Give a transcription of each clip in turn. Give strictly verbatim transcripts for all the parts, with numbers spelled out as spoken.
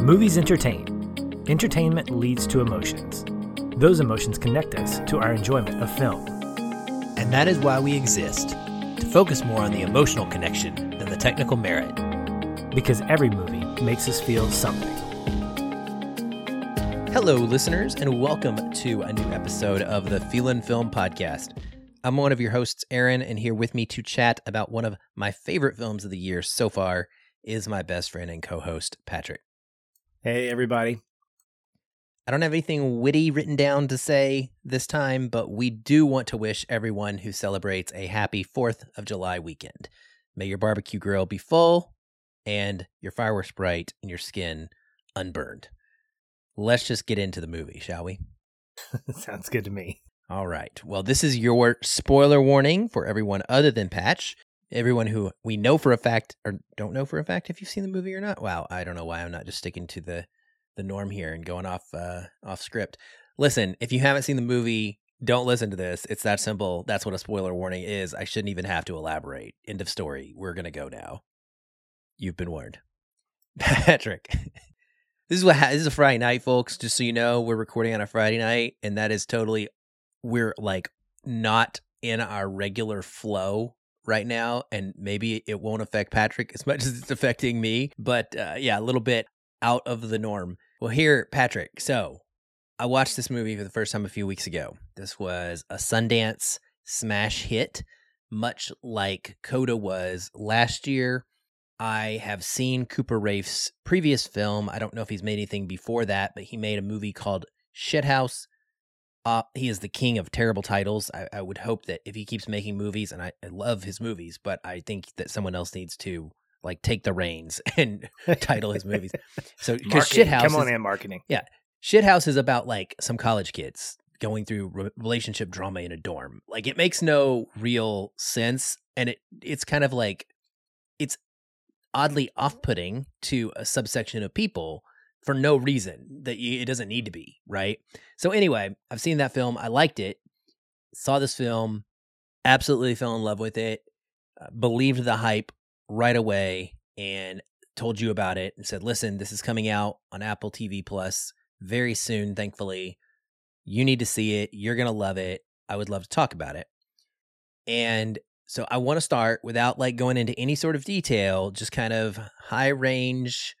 Movies entertain. Entertainment leads to emotions. Those emotions connect us to our enjoyment of film. And that is why we exist, to focus more on the emotional connection than the technical merit. Because every movie makes us feel something. Hello, listeners, and welcome to a new episode of the Feelin' Film Podcast. I'm one of your hosts, Aaron, and here with me to chat about one of my favorite films of the year so far is my best friend and co-host, Patrick. Hey, everybody. I don't have anything witty written down to say this time, but we do want to wish everyone who celebrates a happy fourth of July weekend. May your barbecue grill be full and your fireworks bright and your skin unburned. Let's just get into the movie, shall we? Sounds good to me. All right. Well, this is your spoiler warning for everyone other than Patch. Everyone who we know for a fact or don't know for a fact if you've seen the movie or not. Wow, I don't know why I'm not just sticking to the the norm here and going off uh, off script. Listen, if you haven't seen the movie, don't listen to this. It's that simple. That's what a spoiler warning is. I shouldn't even have to elaborate. End of story. We're going to go now. You've been warned. Patrick, this is what ha- this is a Friday night, folks. Just so you know, we're recording on a Friday night, and that is totally, we're like not in our regular flow right now, and maybe it won't affect Patrick as much as it's affecting me, but uh, yeah, a little bit out of the norm. Well, here, Patrick, so I watched this movie for the first time a few weeks ago. This was a Sundance smash hit, much like Coda was last year. I have seen Cooper Raiff's previous film. I don't know if he's made anything before that, but he made a movie called Shithouse. Uh, he is the king of terrible titles. I, I would hope that if he keeps making movies, and I, I love his movies, but I think that someone else needs to like take the reins and title his movies. So because Shithouse, come on in, marketing. Yeah, Shithouse is about like some college kids going through re- relationship drama in a dorm. Like it makes no real sense, and it it's kind of like it's oddly off-putting to a subsection of people. For no reason that you, it doesn't need to be, right? So anyway, I've seen that film. I liked it. Saw this film. Absolutely fell in love with it. Uh, believed the hype right away and told you about it and said, listen, this is coming out on Apple T V Plus very soon, thankfully. You need to see it. You're going to love it. I would love to talk about it. And so I want to start without like going into any sort of detail, just kind of high range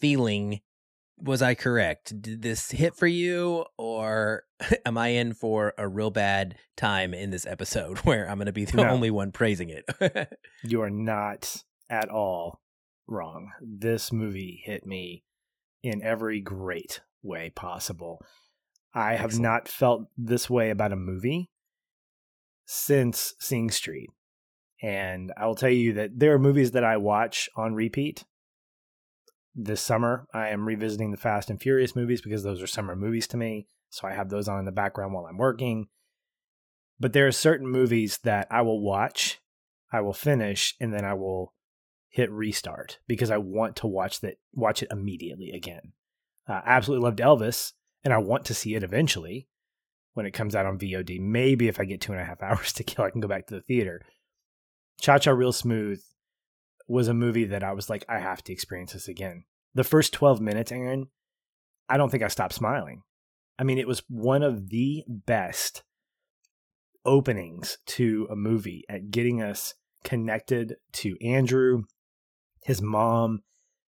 feeling. Was I correct? Did this hit for you, or am I in for a real bad time in this episode where I'm going to be the no. only one praising it? You are not at all wrong. This movie hit me in every great way possible. I Excellent. have not felt this way about a movie since Sing Street. And I will tell you that there are movies that I watch on repeat. This summer, I am revisiting the Fast and Furious movies because those are summer movies to me. So I have those on in the background while I'm working. But there are certain movies that I will watch, I will finish, and then I will hit restart because I want to watch that, watch it immediately again. Uh, I absolutely loved Elvis, and I want to see it eventually when it comes out on V O D. Maybe if I get two and a half hours to kill, I can go back to the theater. Cha-Cha Real Smooth was a movie that I was like, I have to experience this again. The first twelve minutes, Aaron, I don't think I stopped smiling. I mean, it was one of the best openings to a movie at getting us connected to Andrew, his mom,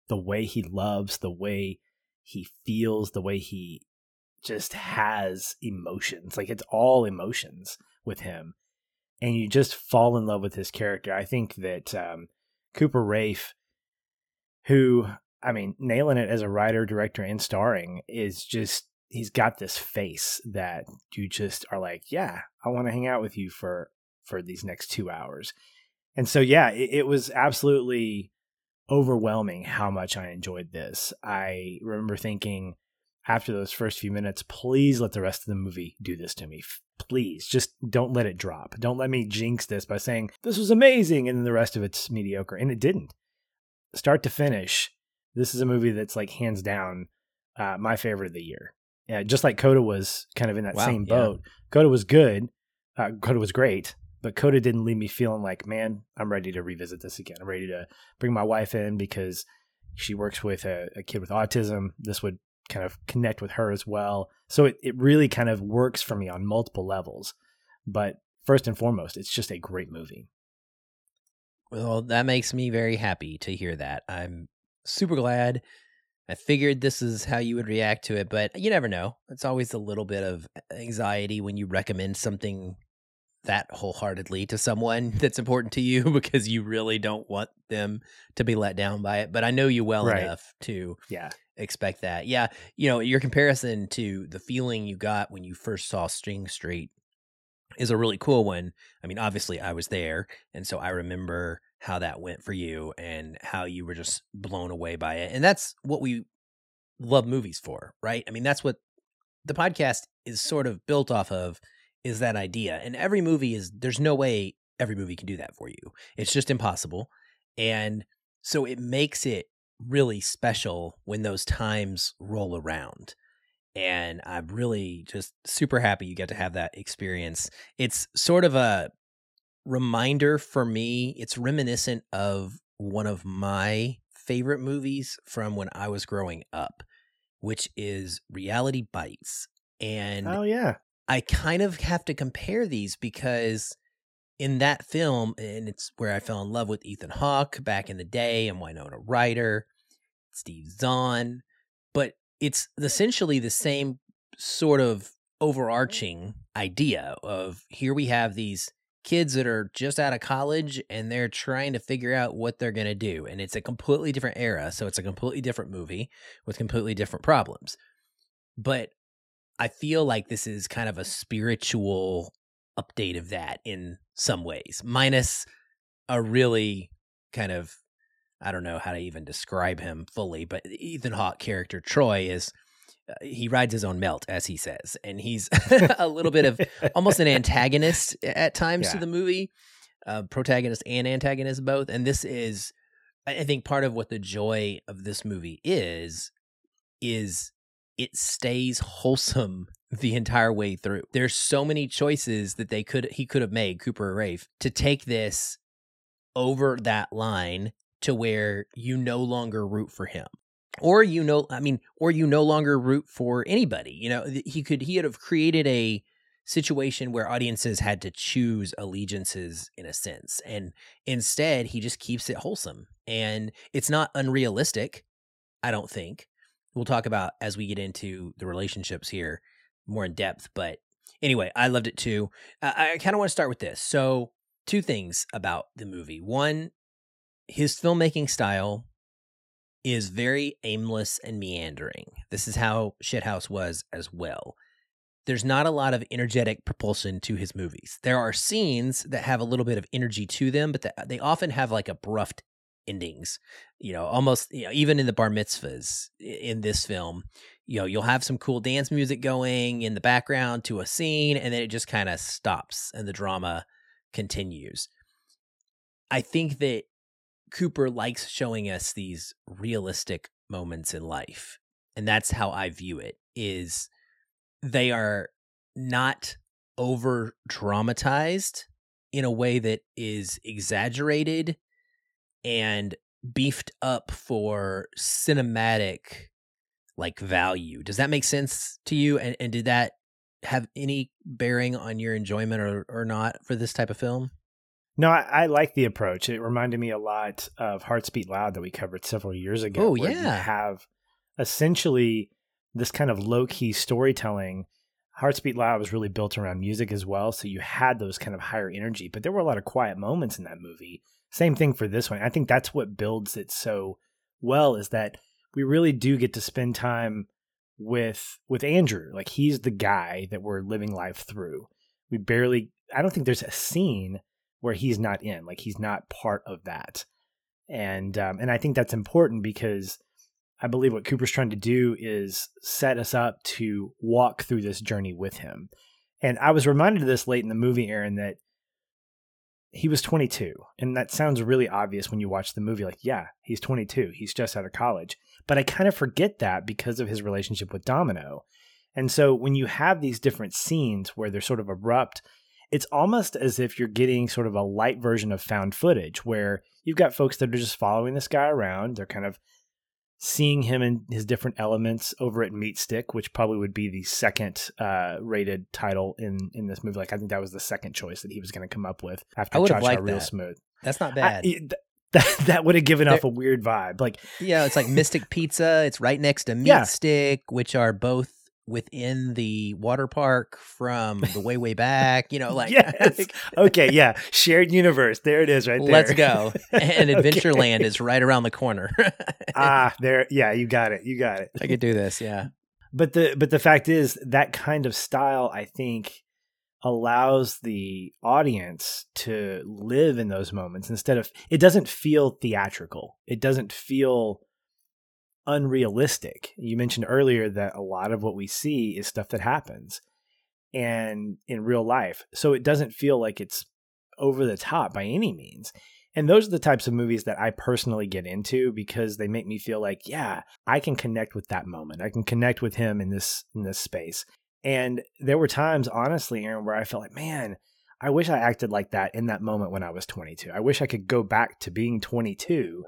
the way he loves, the way he feels, the way he just has emotions. Like it's all emotions with him. And you just fall in love with his character. I think that, um, Cooper Raiff, who, I mean, nailing it as a writer, director, and starring is just, he's got this face that you just are like, yeah, I want to hang out with you for, for these next two hours. And so, yeah, it, it was absolutely overwhelming how much I enjoyed this. I remember thinking after those first few minutes, please let the rest of the movie do this to me. Please, just don't let it drop. Don't let me jinx this by saying, this was amazing, and then the rest of it's mediocre. And it didn't. Start to finish, this is a movie that's like hands down uh, my favorite of the year. Uh, just like Coda was kind of in that wow, same boat. Yeah. Coda was good. Uh, Coda was great. But Coda didn't leave me feeling like, man, I'm ready to revisit this again. I'm ready to bring my wife in because She works with a, a kid with autism. This would kind of connect with her as well. So it, it really kind of works for me on multiple levels. But first and foremost, it's just a great movie. Well, that makes me very happy to hear that. I'm super glad. I figured this is how you would react to it, but you never know. It's always a little bit of anxiety when you recommend something that wholeheartedly to someone that's important to you, because you really don't want them to be let down by it. But I know you well right. enough to yeah. expect that. Yeah. You know, your comparison to the feeling you got when you first saw Sing Street is a really cool one. I mean, obviously I was there, and so I remember how that went for you and how you were just blown away by it. And that's what we love movies for, right? I mean, that's what the podcast is sort of built off of, is that idea. And every movie is, there's no way every movie can do that for you. It's just impossible. And so it makes it really special when those times roll around. And I'm really just super happy you get to have that experience. It's sort of a reminder for me. It's reminiscent of one of my favorite movies from when I was growing up, which is Reality Bites. And oh, yeah. I kind of have to compare these, because in that film, and it's where I fell in love with Ethan Hawke back in the day, and Winona Ryder, Steve Zahn, but it's essentially the same sort of overarching idea of, here we have these kids that are just out of college and they're trying to figure out what they're going to do. And it's a completely different era. So it's a completely different movie with completely different problems. But I feel like this is kind of a spiritual update of that in some ways, minus a really kind of, I don't know how to even describe him fully, but Ethan Hawke character Troy is, uh, he rides his own melt, as he says, and he's a little bit of almost an antagonist at times yeah. to the movie, uh, protagonist and antagonist both. And this is, I think, part of what the joy of this movie is, is it stays wholesome the entire way through. There's so many choices that they could he could have made, Cooper Raiff, to take this over that line to where you no longer root for him, or you know, I mean, or you no longer root for anybody. You know, he could he would have created a situation where audiences had to choose allegiances in a sense, and instead he just keeps it wholesome, and it's not unrealistic, I don't think. We'll talk about as we get into the relationships here more in depth. But anyway, I loved it too. Uh, I kind of want to start with this. So two things about the movie. One, his filmmaking style is very aimless and meandering. This is how Shithouse was as well. There's not a lot of energetic propulsion to his movies. There are scenes that have a little bit of energy to them, but the, they often have like abrupt endings, you know, almost, you know, even in the bar mitzvahs in this film, you know, you'll have some cool dance music going in the background to a scene, and then it just kind of stops and the drama continues. I think that Cooper likes showing us these realistic moments in life, and that's how I view it, is they are not over dramatized in a way that is exaggerated and beefed up for cinematic like value. Does that make sense to you? And and did that have any bearing on your enjoyment or, or not for this type of film? No, I, I like the approach. It reminded me a lot of Hearts Beat Loud that we covered several years ago. Oh, yeah. You have essentially this kind of low-key storytelling. Hearts Beat Loud was really built around music as well, so you had those kind of higher energy, but there were a lot of quiet moments in that movie. Same thing for this one. I think that's what builds it so well, is that we really do get to spend time with with Andrew. Like, he's the guy that we're living life through. We barely, I don't think there's a scene where he's not in, like he's not part of that. And um, and I think that's important, because I believe what Cooper's trying to do is set us up to walk through this journey with him. And I was reminded of this late in the movie, Aaron, that he was twenty-two, and that sounds really obvious when you watch the movie. Like, yeah, he's twenty-two. He's just out of college. But I kind of forget that because of his relationship with Domino. And so when you have these different scenes where they're sort of abrupt, it's almost as if you're getting sort of a light version of found footage, where you've got folks that are just following this guy around. They're kind of seeing him in his different elements over at Meat Stick, which probably would be the second uh, rated title in, in this movie. Like, I think that was the second choice that he was going to come up with after Cha-Cha Real Smooth. That's not bad. I, th- that that would have given They're, off a weird vibe. Like, yeah, it's like Mystic Pizza. It's right next to Meat yeah. Stick, which are both within the water park from the way, way back, you know, like, yes. like okay. Yeah. Shared universe. There it is right there. Let's go. And Adventureland okay. is right around the corner. ah, there. Yeah. You got it. You got it. I could do this. Yeah. But the, but the fact is that kind of style, I think, allows the audience to live in those moments instead of, it doesn't feel theatrical. It doesn't feel unrealistic. You mentioned earlier that a lot of what we see is stuff that happens and in real life. So it doesn't feel like it's over the top by any means. And those are the types of movies that I personally get into because they make me feel like, yeah, I can connect with that moment. I can connect with him in this, in this space. And there were times, honestly, Aaron, where I felt like, man, I wish I acted like that in that moment when I was twenty-two. I wish I could go back to being twenty-two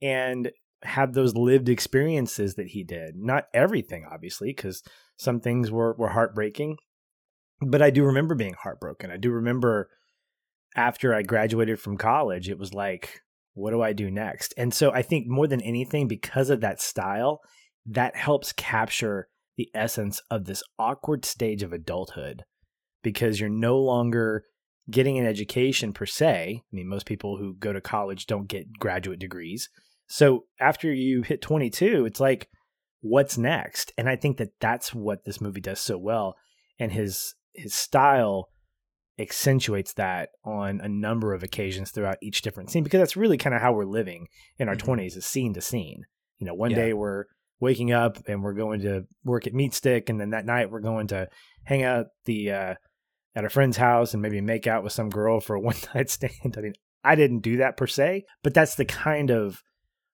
and have those lived experiences that he did. Not everything, obviously, because some things were, were heartbreaking, but I do remember being heartbroken. I do remember after I graduated from college, it was like, what do I do next? And so I think more than anything, because of that style, that helps capture the essence of this awkward stage of adulthood, because you're no longer getting an education per se. I mean, most people who go to college don't get graduate degrees. So after you hit twenty-two, it's like, what's next? And I think that that's what this movie does so well. And his his style accentuates that on a number of occasions throughout each different scene, because that's really kind of how we're living in our mm-hmm. twenties, is scene to scene. You know, one yeah. day we're waking up and we're going to work at Meat Stick. And then that night we're going to hang out the uh, at a friend's house and maybe make out with some girl for a one night stand. I mean, I didn't do that per se, but that's the kind of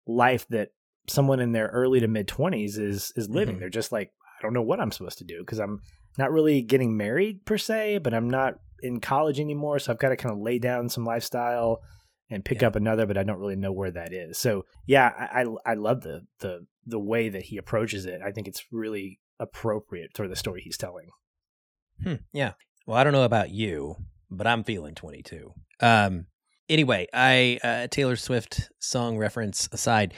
life that someone in their early to mid twenties is, is living. Mm-hmm. They're just like, I don't know what I'm supposed to do, because I'm not really getting married per se, but I'm not in college anymore. So I've got to kind of lay down some lifestyle and pick yeah. up another, but I don't really know where that is. So yeah, I, I, I love the, the, the way that he approaches it. I think it's really appropriate for the story he's telling. Hmm, yeah. Well, I don't know about you, but I'm feeling twenty-two. Um, Anyway, I uh, Taylor Swift song reference aside,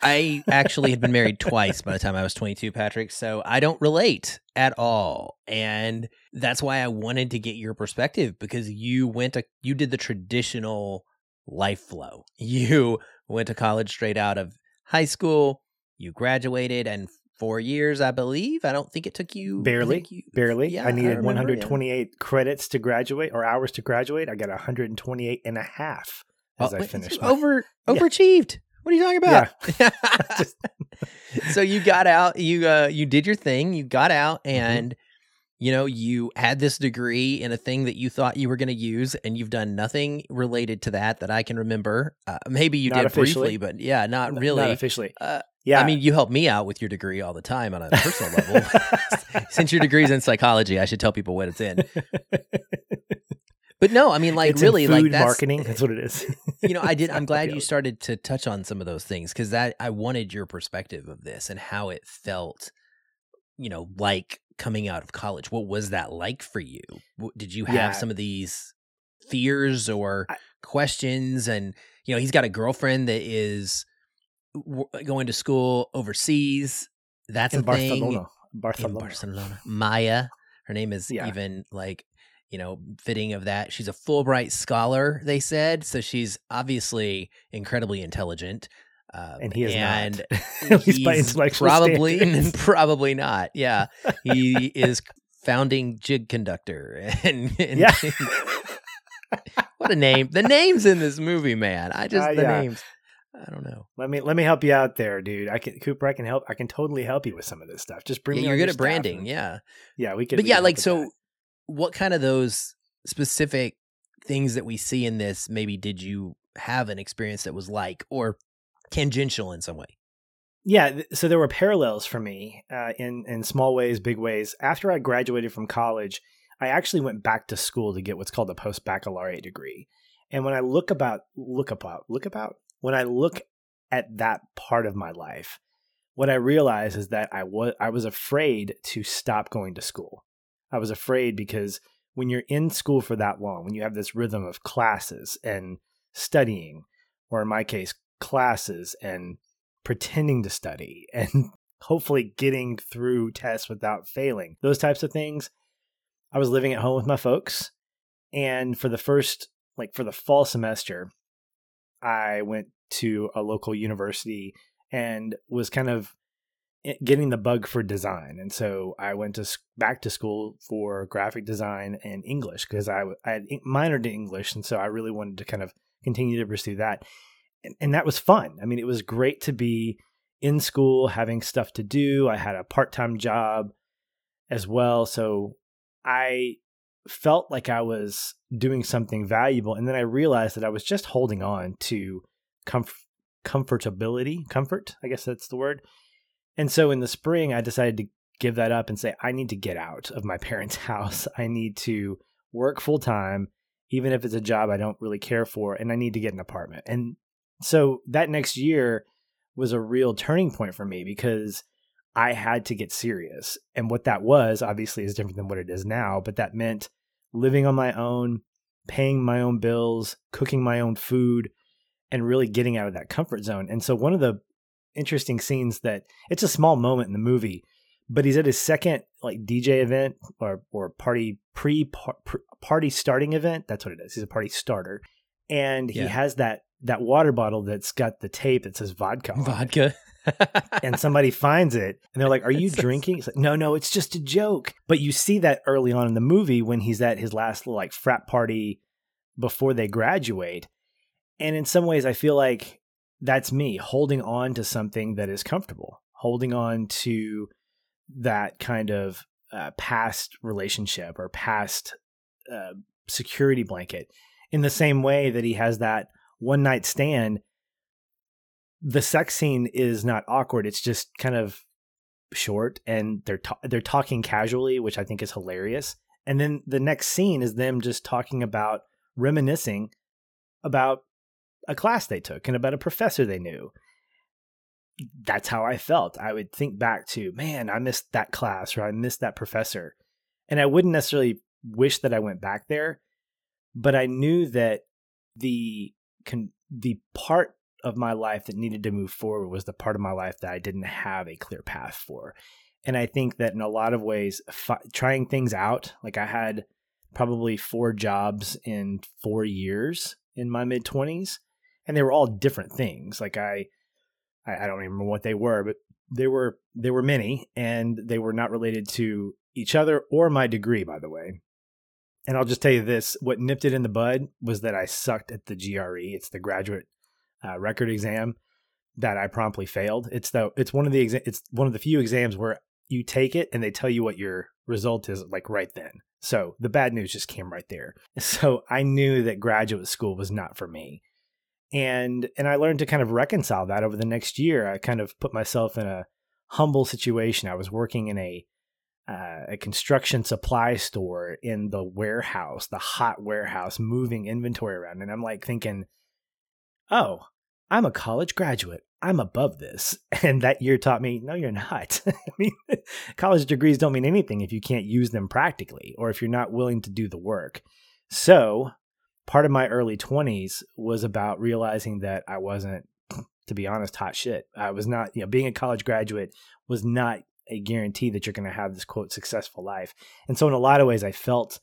I actually had been married twice by the time I was twenty-two, Patrick, so I don't relate at all. And that's why I wanted to get your perspective, because you went to, you did the traditional life flow. You went to college straight out of high school, you graduated, and four years, I believe. I don't think it took you barely. You, barely. Yeah, I needed I one hundred twenty-eight yeah. credits to graduate, or hours to graduate. I got one hundred twenty-eight and a half as oh, I finished. Over my, overachieved. Yeah. What are you talking about? Yeah. So you got out. You uh, you did your thing. You got out, and mm-hmm. you know, you had this degree in a thing that you thought you were going to use, and you've done nothing related to that that I can remember. Uh, maybe you not did officially. briefly, but yeah, not no, really not officially. Uh, Yeah, I mean, you help me out with your degree all the time on a personal level. Since your degree's in psychology, I should tell people what it's in. But no, I mean, like, it's really, in food like that's, marketing. That's what it is. You know, I did. I'm glad you started to touch on some of those things, because that I wanted your perspective of this and how it felt. You know, like coming out of college, what was that like for you? Did you have yeah. some of these fears or I, questions? And you know, he's got a girlfriend that is going to school overseas. That's in a Barcelona. thing. Barcelona. In Barcelona. Maya. Her name is yeah. even like, you know, fitting of that. She's a Fulbright scholar, they said. So she's obviously incredibly intelligent. Um, and he is and not. At least by intellectual probably, standards. Probably not. Yeah. He is founding jig conductor. And, and yeah. What a name. The names in this movie, man. I just, uh, the yeah. names. I don't know. Let me let me help you out there, dude. I can Cooper. I can help. I can totally help you with some of this stuff. Just bring. Yeah, me you're good at branding. And, yeah. Yeah, we could. But we yeah, could like so, that. What kind of those specific things that we see in this? Maybe did you have an experience that was like or tangential in some way? Yeah. Th- so there were parallels for me uh, in in small ways, big ways. After I graduated from college, I actually went back to school to get what's called a post-baccalaureate degree. And when I look about look about look about. When I look at that part of my life, what I realized is that I was I was afraid to stop going to school. I was afraid because when you're in school for that long, when you have this rhythm of classes and studying, or in my case, classes and pretending to study and hopefully getting through tests without failing, those types of things, I was living at home with my folks. And for the first, like for the fall semester, I went to a local university and was kind of getting the bug for design. And so I went to back to school for graphic design and English because I, I had minored in English. And so I really wanted to kind of continue to pursue that. And, and that was fun. I mean, it was great to be in school, having stuff to do. I had a part-time job as well. So I felt like I was doing something valuable. And then I realized that I was just holding on to comf- comfortability, comfort, I guess that's the word. And so in the spring, I decided to give that up and say, I need to get out of my parents' house. I need to work full time, even if it's a job I don't really care for, and I need to get an apartment. And so that next year was a real turning point for me because I had to get serious. And what that was, obviously, is different than what it is now, but that meant living on my own, paying my own bills, cooking my own food, and really getting out of that comfort zone. And so one of the interesting scenes that, it's a small moment in the movie, but he's at his second like D J event or or party pre, par, pre party starting event. That's what it is. He's a party starter, and he yeah. has that that water bottle that's got the tape that says vodka on vodka. It. And somebody finds it, and they're like, "Are you it's drinking?" It's like, "No, no, it's just a joke." But you see that early on in the movie when he's at his last little, like frat party before they graduate, and in some ways, I feel like that's me holding on to something that is comfortable, holding on to that kind of uh, past relationship or past uh, security blanket. In the same way that he has that one night stand, the sex scene is not awkward. It's just kind of short, and they're ta- they're talking casually, which I think is hilarious. And then the next scene is them just talking about reminiscing about a class they took and about a professor they knew. That's how I felt. I would think back to, man, I missed that class or I missed that professor. And I wouldn't necessarily wish that I went back there, but I knew that the con- the part of my life that needed to move forward was the part of my life that I didn't have a clear path for. And I think that in a lot of ways, fi- trying things out, like I had probably four jobs in four years in my mid-twenties. And they were all different things. Like I, I don't even remember what they were, but they were they were many, and they were not related to each other or my degree, by the way. And I'll just tell you this: what nipped it in the bud was that I sucked at the G R E. It's the graduate uh, record exam that I promptly failed. It's the it's one of the exa- it's one of the few exams where you take it and they tell you what your result is like right then. So the bad news just came right there. So I knew that graduate school was not for me. And and I learned to kind of reconcile that over the next year. I kind of put myself in a humble situation. I was working in a uh, a construction supply store in the warehouse, the hot warehouse, moving inventory around. And I'm like thinking, oh, I'm a college graduate. I'm above this. And that year taught me, no, you're not. I mean, college degrees don't mean anything if you can't use them practically or if you're not willing to do the work. So part of my early twenties was about realizing that I wasn't, to be honest, hot shit. I was not, you know, being a college graduate was not a guarantee that you're going to have this, quote, successful life. And so in a lot of ways, I felt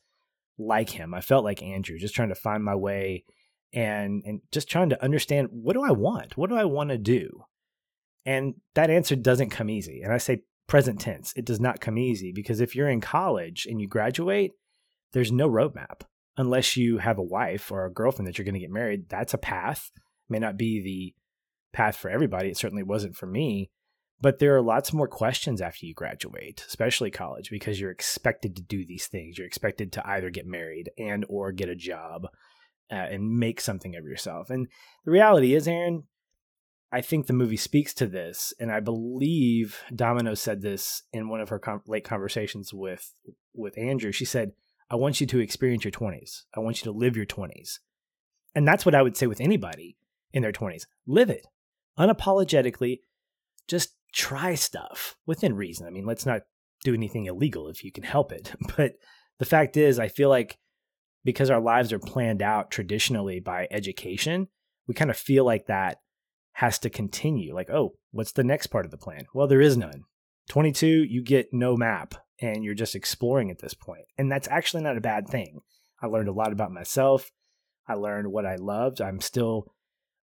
like him. I felt like Andrew, just trying to find my way and and just trying to understand, what do I want? What do I want to do? And that answer doesn't come easy. And I say present tense. It does not come easy because if you're in college and you graduate, there's no roadmap. Unless you have a wife or a girlfriend that you're going to get married, that's a path. It may not be the path for everybody. It certainly wasn't for me. But there are lots more questions after you graduate, especially college, because you're expected to do these things. You're expected to either get married and or get a job uh, and make something of yourself. And the reality is, Aaron, I think the movie speaks to this. And I believe Domino said this in one of her com- late conversations with, with Andrew. She said, I want you to experience your twenties. I want you to live your twenties. And that's what I would say with anybody in their twenties. Live it. unapologetically just try stuff within reason. I mean, let's not do anything illegal if you can help it. But the fact is, I feel like because our lives are planned out traditionally by education, we kind of feel like that has to continue. Like, oh, what's the next part of the plan? Well, there is none. twenty-two, you get no map and you're just exploring at this point. And that's actually not a bad thing. I learned a lot about myself. I learned what I loved. I'm still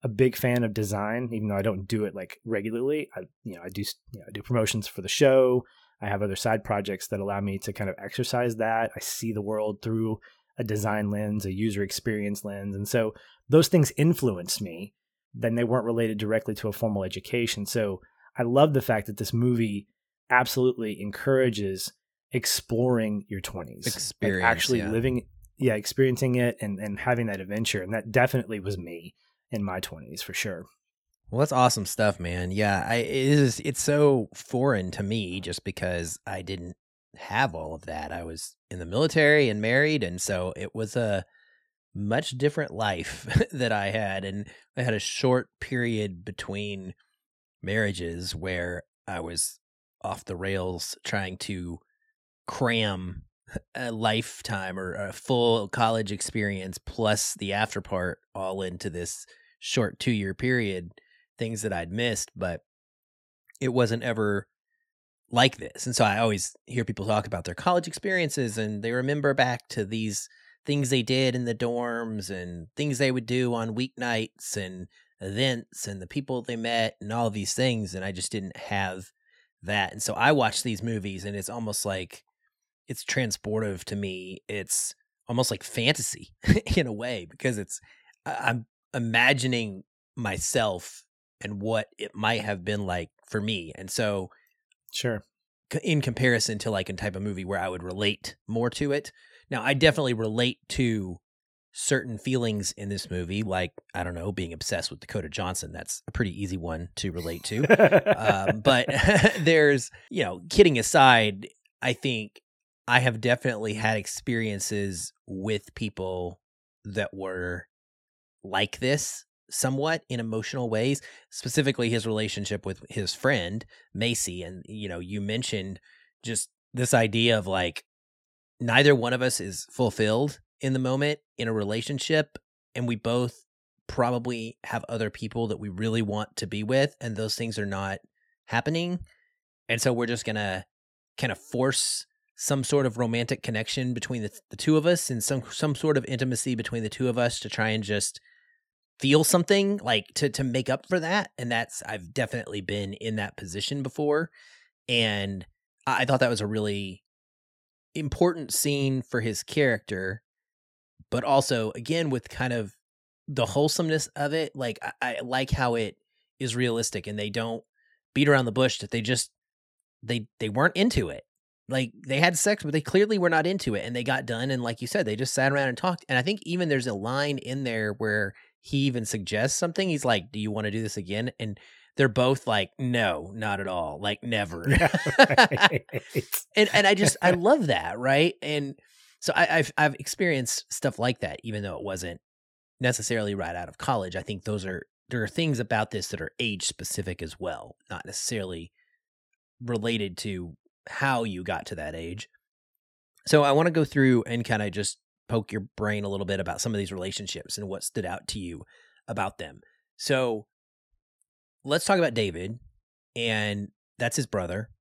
a big fan of design, even though I don't do it like regularly. I, you know, I do, you know, I do promotions for the show. I have other side projects that allow me to kind of exercise that. I see the world through a design lens, a user experience lens. And so those things influenced me. Then they weren't related directly to a formal education. So I love the fact that this movie absolutely encourages exploring your twenties. Experience, like actually yeah. living, yeah, experiencing it and, and having that adventure. And that definitely was me in my twenties for sure. Well, that's awesome stuff, man. Yeah, I, it is, it's so foreign to me just because I didn't have all of that. I was in the military and married, and so it was a much different life that I had. And I had a short period between marriages where I was off the rails trying to cram a lifetime or a full college experience plus the after part all into this short two-year period. Things that I'd missed, but it wasn't ever like this. And so I always hear people talk about their college experiences and they remember back to these things they did in the dorms and things they would do on weeknights and events and the people they met and all these things. And I just didn't have that. And so I watch these movies and it's almost like it's transportive to me. It's almost like fantasy in a way, because it's, I'm imagining myself and what it might have been like for me. And so sure, in comparison to like a type of movie where I would relate more to it. Now, I definitely relate to certain feelings in this movie, like, I don't know, being obsessed with Dakota Johnson. That's a pretty easy one to relate to. um, but there's, you know, kidding aside, I think I have definitely had experiences with people that were like this, somewhat in emotional ways, specifically his relationship with his friend Macy. And, you know, you mentioned just this idea of like, neither one of us is fulfilled in the moment in a relationship. And we both probably have other people that we really want to be with. And those things are not happening. And so we're just going to kind of force some sort of romantic connection between the, the two of us and some, some sort of intimacy between the two of us to try and just feel something, like to to make up for that. And that's, I've definitely been in that position before. And I thought that was a really important scene for his character, but also again, with kind of the wholesomeness of it. Like I, I like how it is realistic and they don't beat around the bush that they just, they, they weren't into it. Like they had sex, but they clearly were not into it. And they got done. And like you said, they just sat around and talked. And I think even there's a line in there where he even suggests something. He's like, do you want to do this again? And they're both like, no, not at all. Like never. Right. and and I just, I love that. Right. And so I, I've, I've experienced stuff like that, even though it wasn't necessarily right out of college. I think those are, there are things about this that are age specific as well, not necessarily related to how you got to that age. So I want to go through and kind of just poke your brain a little bit about some of these relationships and what stood out to you about them. So let's talk about David, and that's his brother.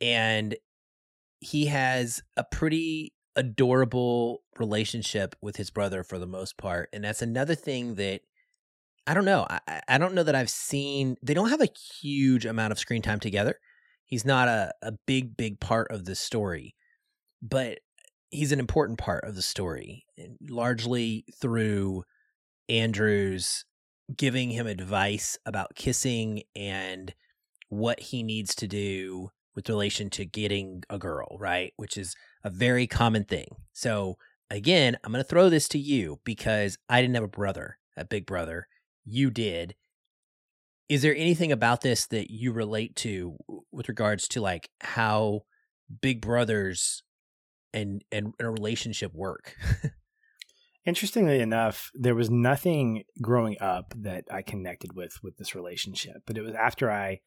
And he has a pretty adorable relationship with his brother for the most part. And that's another thing that I don't know. I, I don't know that I've seen. They don't have a huge amount of screen time together. He's not a, a big, big part of the story, but he's an important part of the story, largely through Andrew's giving him advice about kissing and what he needs to do with relation to getting a girl, right? Which is a very common thing. So again, I'm going to throw this to you because I didn't have a brother, a big brother. You did. Is there anything about this that you relate to with regards to like how big brothers and and a relationship work? Interestingly enough, there was nothing growing up that I connected with with this relationship, but it was after I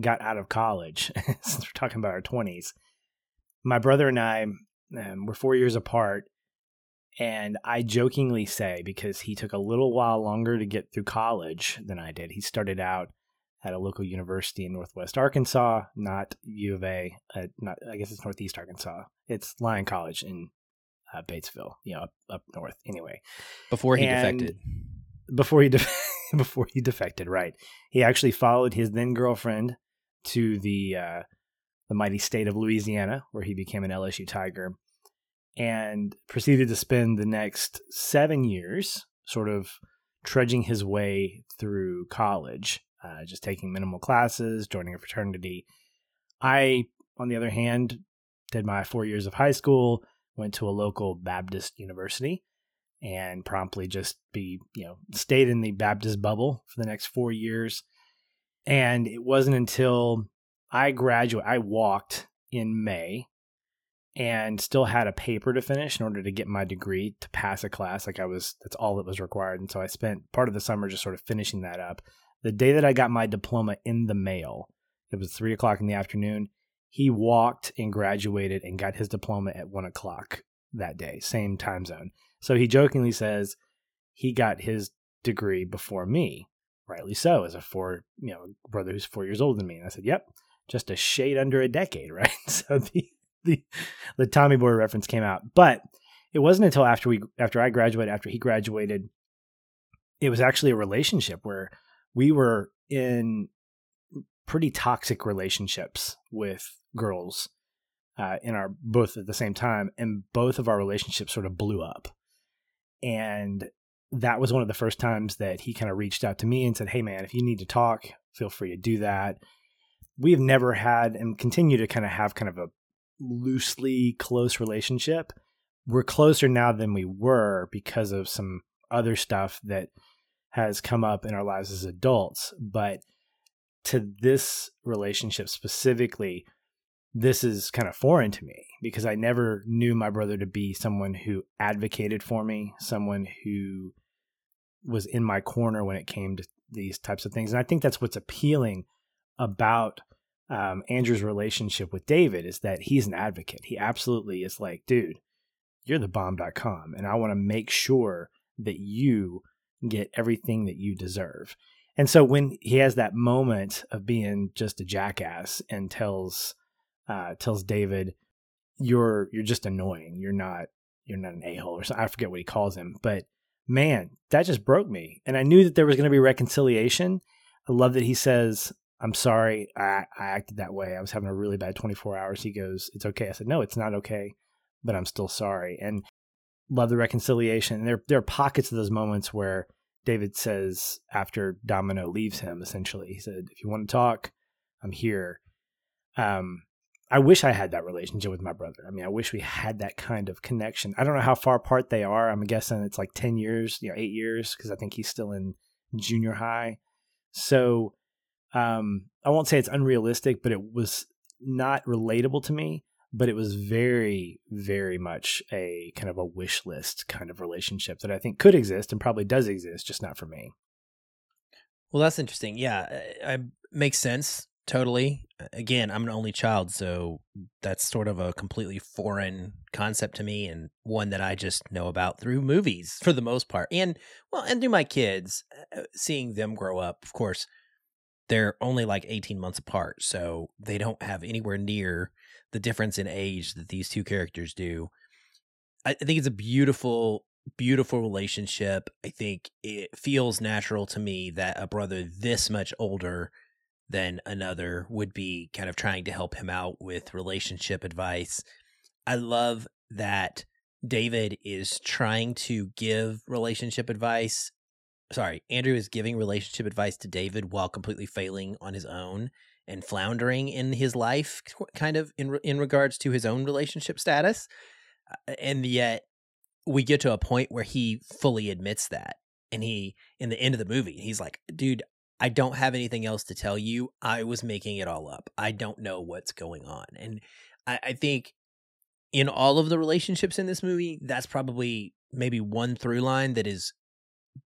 got out of college, since we're talking about our twenties. My brother and I um, were four years apart, and I jokingly say, because he took a little while longer to get through college than I did, he started out at a local university in Northwest Arkansas, not U of A, uh, not, I guess it's Northeast Arkansas. It's Lyon College in Uh, Batesville, you know, up, up north. Anyway, before he and defected, before he de- before he defected, right? He actually followed his then girlfriend to the uh, the mighty state of Louisiana, where he became an L S U Tiger, and proceeded to spend the next seven years sort of trudging his way through college, uh, just taking minimal classes, joining a fraternity. I, on the other hand, did my four years of high school. Went to a local Baptist university and promptly just be, you know, stayed in the Baptist bubble for the next four years. And it wasn't until I graduated, I walked in May and still had a paper to finish in order to get my degree to pass a class. Like I was, that's all that was required. And so I spent part of the summer just sort of finishing that up. The day that I got my diploma in the mail, it was three o'clock in the afternoon. He walked and graduated and got his diploma at one o'clock that day, same time zone. So he jokingly says he got his degree before me, rightly so, as a four, you know, brother who's four years older than me. And I said, yep, just a shade under a decade, right? So the the, the Tommy Boy reference came out. But it wasn't until after we after I graduated, after he graduated, it was actually a relationship where we were in pretty toxic relationships with girls uh, in our both at the same time. And both of our relationships sort of blew up. And that was one of the first times that he kind of reached out to me and said, hey man, if you need to talk, feel free to do that. We've never had and continue to kind of have kind of a loosely close relationship. We're closer now than we were because of some other stuff that has come up in our lives as adults. But to this relationship specifically, this is kind of foreign to me because I never knew my brother to be someone who advocated for me, someone who was in my corner when it came to these types of things. And I think that's what's appealing about um, Andrew's relationship with David is that he's an advocate. He absolutely is like, dude, you're the bomb dot com, and I want to make sure that you get everything that you deserve. And so when he has that moment of being just a jackass and tells uh, tells David, "You're you're just annoying. You're not you're not an a-hole," or something. I forget what he calls him. But man, that just broke me. And I knew that there was going to be reconciliation. I love that he says, "I'm sorry. I, I acted that way. I was having a really bad twenty-four hours." He goes, "It's okay." I said, "No, it's not okay, but I'm still sorry." And love the reconciliation. And there there are pockets of those moments where David says after Domino leaves him, essentially, he said, if you want to talk, I'm here. Um, I wish I had that relationship with my brother. I mean, I wish we had that kind of connection. I don't know how far apart they are. I'm guessing it's like ten years, you know, eight years, because I think he's still in junior high. So um, I won't say it's unrealistic, but it was not relatable to me. But it was very, very much a kind of a wish list kind of relationship that I think could exist and probably does exist, just not for me. Well, that's interesting. Yeah, it makes sense. Totally. Again, I'm an only child, so that's sort of a completely foreign concept to me and one that I just know about through movies for the most part. And, well, and through my kids, seeing them grow up, of course, they're only like eighteen months apart, so they don't have anywhere near the difference in age that these two characters do. I think it's a beautiful, beautiful relationship. I think it feels natural to me that a brother this much older than another would be kind of trying to help him out with relationship advice. I love that David is trying to give relationship advice. Sorry, Andrew is giving relationship advice to David while completely failing on his own and floundering in his life, kind of in in regards to his own relationship status. And yet we get to a point where he fully admits that. And he, in the end of the movie, he's like, dude, I don't have anything else to tell you. I was making it all up. I don't know what's going on. And I, I think in all of the relationships in this movie, that's probably maybe one through line that is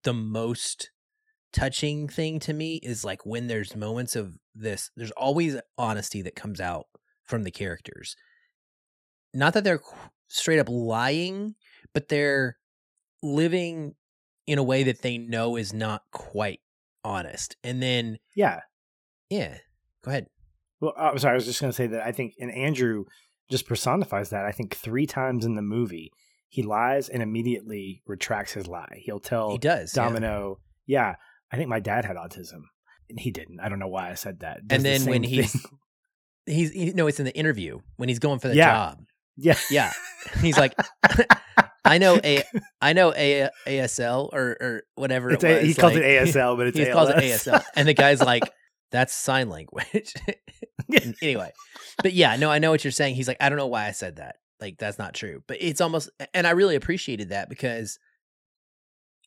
the most touching thing to me is like when there's moments of this, there's always honesty that comes out from the characters. Not that they're straight up lying, but they're living in a way that they know is not quite honest. And then, yeah, yeah, go ahead. Well, I'm sorry. I was just going to say that I think, and Andrew just personifies that. I think three times in the movie, he lies and immediately retracts his lie. He'll tell he does, Domino, yeah. yeah, I think my dad had autism, and he didn't. I don't know why I said that. Does and then the when he's, thing. he's, he, no, it's in the interview when he's going for the yeah. job. Yeah. Yeah. He's like, I know a, I know a, ASL or, or whatever. It's it was. A, he calls like, it ASL, but it's he A L S. Calls it A S L. And the guy's like, that's sign language. Anyway, but yeah, no, I know what you're saying. He's like, I don't know why I said that. Like, that's not true, but it's almost, and I really appreciated that because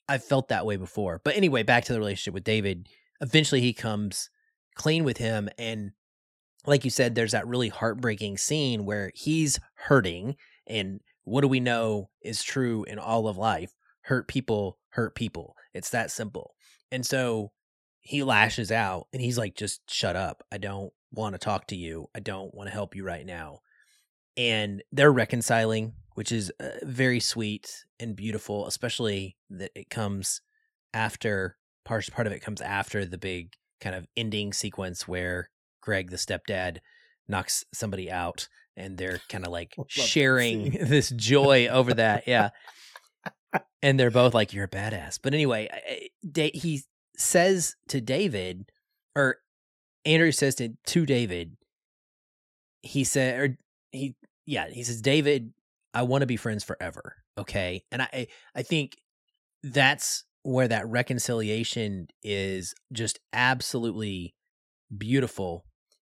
I felt that way before. But anyway, back to the relationship with David, eventually he comes clean with him. And like you said, there's that really heartbreaking scene where he's hurting, and what do we know is true in all of life? Hurt people, hurt people. It's that simple. And so he lashes out and he's like, just shut up. I don't want to talk to you. I don't want to help you right now. And they're reconciling, which is uh, very sweet and beautiful, especially that it comes after, part, part of it comes after the big kind of ending sequence where Greg, the stepdad, knocks somebody out, and they're kind of like sharing this joy over that. Yeah. And they're both like, you're a badass. But anyway, he says to David, or Andrew says to, to David, he said, or he, yeah, he says, David, I want to be friends forever. Okay. And I, I think that's where that reconciliation is just absolutely beautiful.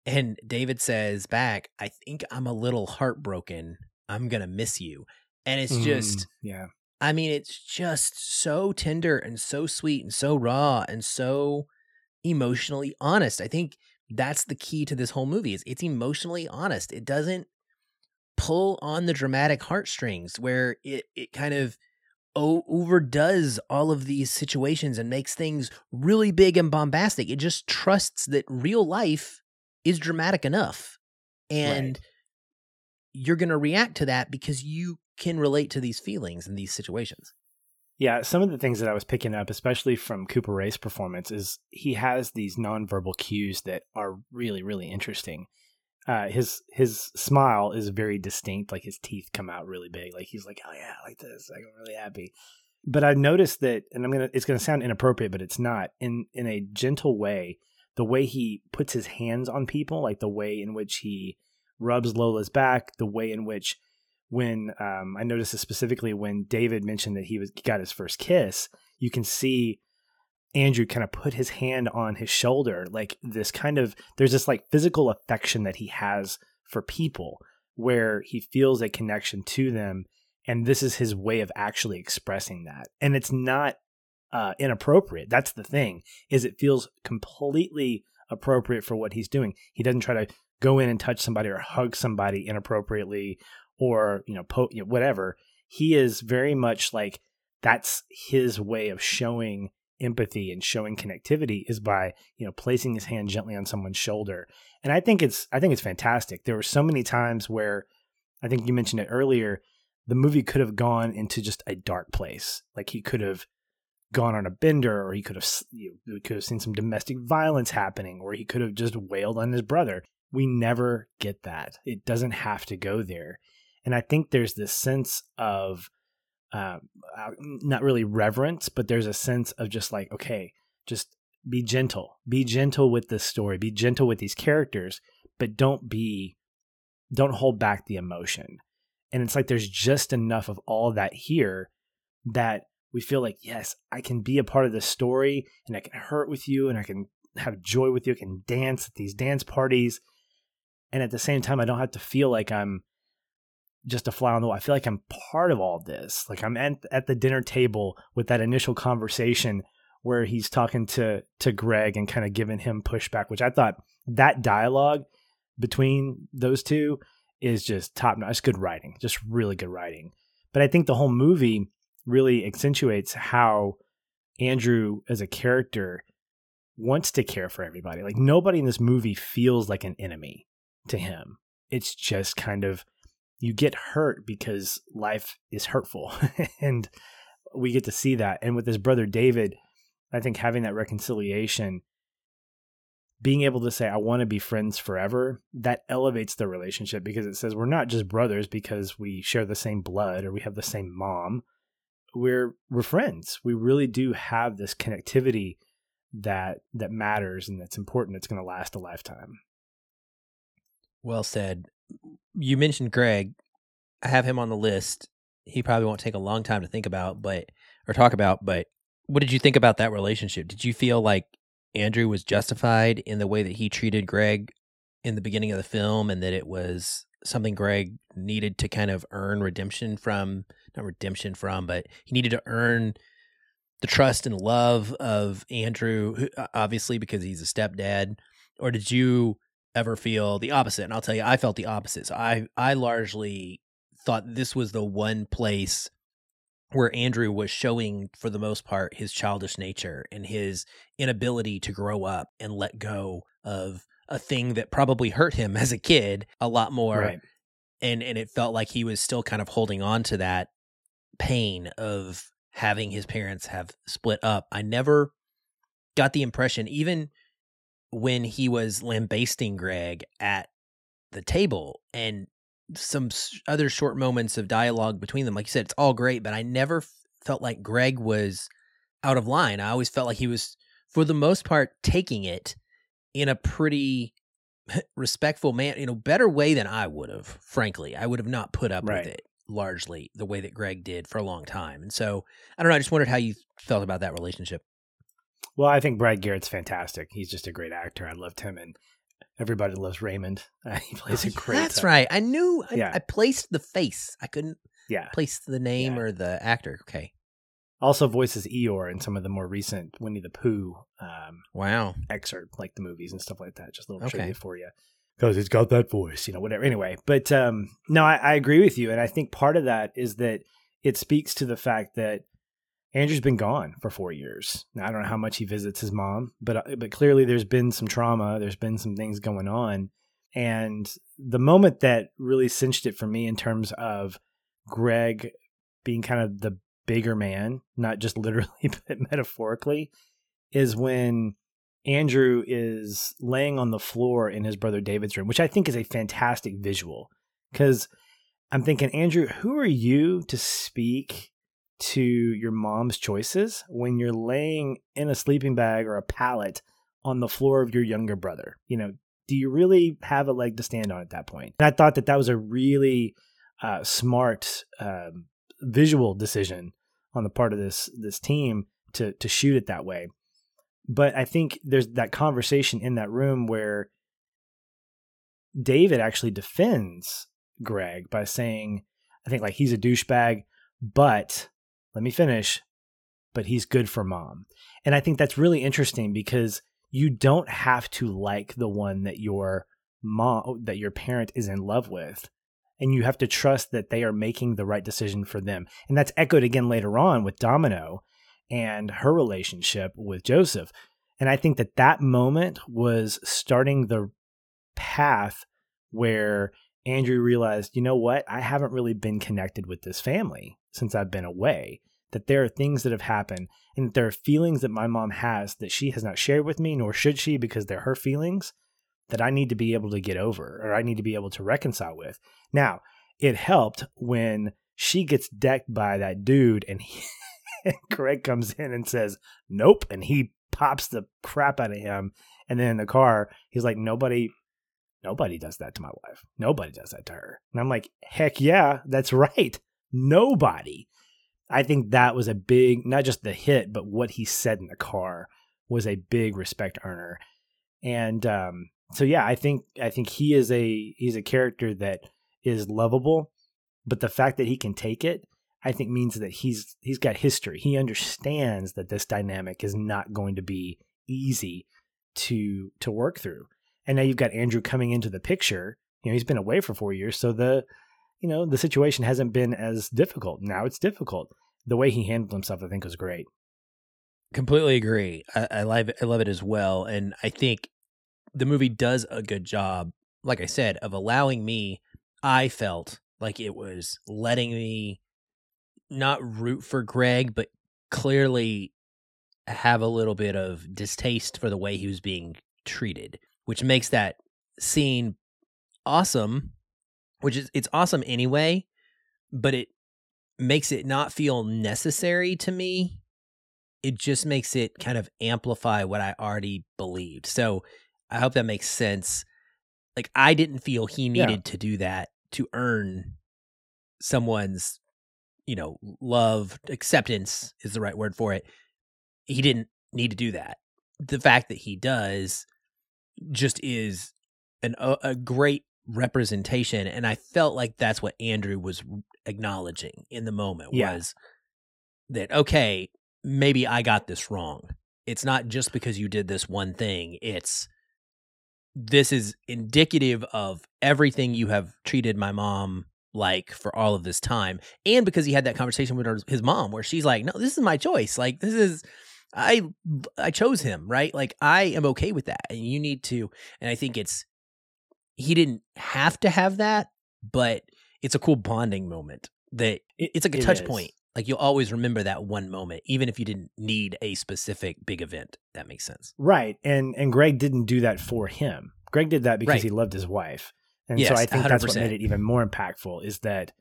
And David says back, I think I'm a little heartbroken. I'm going to miss you. And it's mm, just, yeah. I mean, it's just so tender and so sweet and so raw and so emotionally honest. I think that's the key to this whole movie is it's emotionally honest. It doesn't pull on the dramatic heartstrings where it, it kind of o- overdoes all of these situations and makes things really big and bombastic. It just trusts that real life is dramatic enough, and right. you're going to react to that because you can relate to these feelings in these situations. Yeah. Some of the things that I was picking up, especially from Cooper Raiff's performance, is he has these nonverbal cues that are really, really interesting. Uh, his, his smile is very distinct. Like his teeth come out really big. Like he's like, oh yeah, I like this. Like, I'm really happy. But I noticed that, and I'm going to, it's going to sound inappropriate, but it's not in, in a gentle way. The way he puts his hands on people, like the way in which he rubs Lola's back, the way in which when um, I noticed this specifically when David mentioned that he was got his first kiss, you can see Andrew kind of put his hand on his shoulder, like this kind of there's this like physical affection that he has for people where he feels a connection to them. And this is his way of actually expressing that. And it's not Uh, inappropriate. That's the thing, is it feels completely appropriate for what he's doing. He doesn't try to go in and touch somebody or hug somebody inappropriately or, you know, po- you know, whatever. He is very much like that's his way of showing empathy and showing connectivity is by, you know, placing his hand gently on someone's shoulder. And I think it's, I think it's fantastic. There were so many times where I think you mentioned it earlier, the movie could have gone into just a dark place. Like he could have gone on a bender, or he could have you know, could have seen some domestic violence happening, or he could have just wailed on his brother. We never get that. It doesn't have to go there. And I think there's this sense of uh, not really reverence, but there's a sense of just like, okay, just be gentle, be gentle with this story, be gentle with these characters, but don't be, don't hold back the emotion. And it's like, there's just enough of all that here that we feel like, yes, I can be a part of this story, and I can hurt with you, and I can have joy with you. I can dance at these dance parties. And at the same time, I don't have to feel like I'm just a fly on the wall. I feel like I'm part of all this. Like I'm at, at the dinner table with that initial conversation where he's talking to, to Greg and kind of giving him pushback, which I thought that dialogue between those two is just top notch. It's good writing, just really good writing. But I think the whole movie really accentuates how Andrew as a character wants to care for everybody. Like, nobody in this movie feels like an enemy to him. It's just kind of, you get hurt because life is hurtful and we get to see that. And with his brother David, I think having that reconciliation, being able to say, I want to be friends forever, that elevates the relationship, because it says we're not just brothers because we share the same blood or we have the same mom. We're, we're friends. We really do have this connectivity that, that matters and that's important. It's going to last a lifetime. Well said. You mentioned Greg. I have him on the list. He probably won't take a long time to think about, but, or talk about, but what did you think about that relationship? Did you feel like Andrew was justified in the way that he treated Greg in the beginning of the film, and that it was something Greg needed to kind of earn redemption from, not redemption from, but he needed to earn the trust and love of Andrew, obviously, because he's a stepdad? Or did you ever feel the opposite? And I'll tell you, I felt the opposite. So I, I largely thought this was the one place where Andrew was showing, for the most part, his childish nature and his inability to grow up and let go of a thing that probably hurt him as a kid a lot more. Right. And and it felt like he was still kind of holding on to that pain of having his parents have split up. I never got the impression, even when he was lambasting Greg at the table and some other short moments of dialogue between them, like you said, it's all great, but I never felt like Greg was out of line. I always felt like he was, for the most part, taking it in a pretty respectful man, you know, better way than I would have, frankly. I would have not put up right. with it, largely, the way that Greg did for a long time. And so, I don't know, I just wondered how you felt about that relationship. Well, I think Brad Garrett's fantastic. He's just a great actor. I loved him, and everybody loves Raymond. Uh, he plays a great. That's type. Right. I knew. I, yeah. I placed the face. I couldn't yeah. place the name yeah. or the actor. Okay. Also voices Eeyore in some of the more recent Winnie the Pooh um, wow. excerpt, like the movies and stuff like that. Just a little okay. trivia for you. Because it's got that voice, you know, whatever. Anyway, but um, no, I, I agree with you. And I think part of that is that it speaks to the fact that Andrew's been gone for four years. Now, I don't know how much he visits his mom, but but clearly there's been some trauma. There's been some things going on. And the moment that really cinched it for me in terms of Greg being kind of the bigger man, not just literally, but metaphorically, is when Andrew is laying on the floor in his brother David's room, which I think is a fantastic visual. Because I'm thinking, Andrew, who are you to speak to your mom's choices when you're laying in a sleeping bag or a pallet on the floor of your younger brother? You know, do you really have a leg to stand on at that point? And I thought that that was a really uh, smart um, visual decision on the part of this this team to to shoot it that way. But I think there's that conversation in that room where David actually defends Greg by saying, I think, like, he's a douchebag, but let me finish, but he's good for mom. And I think that's really interesting, because you don't have to like the one that your mom, that your parent is in love with. And you have to trust that they are making the right decision for them. And that's echoed again later on with Domino and her relationship with Joseph. And I think that that moment was starting the path where Andrew realized, you know what? I haven't really been connected with this family since I've been away, that there are things that have happened, and that there are feelings that my mom has that she has not shared with me, nor should she, because they're her feelings, that I need to be able to get over, or I need to be able to reconcile with. Now, it helped when she gets decked by that dude, and he, Greg comes in and says, nope, and he pops the crap out of him. And then in the car, he's like, nobody... Nobody does that to my wife. Nobody does that to her. And I'm like, heck yeah, that's right. Nobody. I think that was a big, not just the hit, but what he said in the car was a big respect earner. And um, so, yeah, I think I think he is a he's a character that is lovable, but the fact that he can take it, I think, means that he's he's got history. He understands that this dynamic is not going to be easy to to work through. And now you've got Andrew coming into the picture. You know, he's been away for four years. So the, you know, the situation hasn't been as difficult. Now it's difficult. the way he handled himself, I think, was great. Completely agree. I, I love it. I love it as well. And I think the movie does a good job, like I said, of allowing me, I felt like it was letting me not root for Greg, but clearly have a little bit of distaste for the way he was being treated, which makes that scene awesome, which is, it's awesome anyway, but it makes it not feel necessary to me. It just makes it kind of amplify what I already believed. So I hope that makes sense. Like, I didn't feel he needed yeah. to do that to earn someone's, you know, love, acceptance is the right word for it. He didn't need to do that. The fact that he does just is an, a, a great representation. And I felt like that's what Andrew was acknowledging in the moment yeah. was that, okay, maybe I got this wrong. It's not just because you did this one thing. It's this is indicative of everything you have treated my mom like for all of this time. And because he had that conversation with her, his mom, where she's like, no, this is my choice. Like, this is, I, I chose him, right? Like, I am okay with that. And you need to, and I think it's, he didn't have to have that, but it's a cool bonding moment that it, it's like a it touch is. point. Like, you'll always remember that one moment, even if you didn't need a specific big event. That makes sense. Right. And and Greg didn't do that for him. Greg did that because right. he loved his wife. And yes, so I think one hundred percent that's what made it even more impactful, is that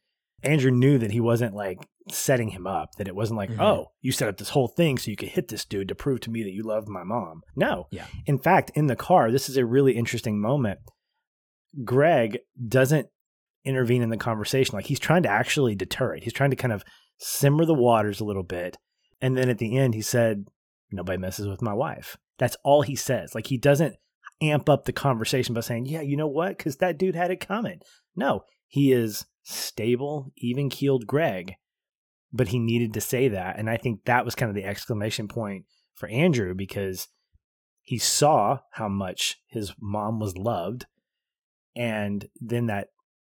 Andrew knew that he wasn't like setting him up, that it wasn't like, mm-hmm. oh, you set up this whole thing so you could hit this dude to prove to me that you love my mom. No. Yeah. In fact, in the car, this is a really interesting moment. Greg doesn't intervene in the conversation. Like, he's trying to actually deter it. He's trying to kind of simmer the waters a little bit. And then at the end, he said, nobody messes with my wife. That's all he says. Like, he doesn't amp up the conversation by saying, yeah, you know what? Because that dude had it coming. No, he is stable, even-keeled Greg. But he needed to say that. And I think that was kind of the exclamation point for Andrew, because he saw how much his mom was loved. And then that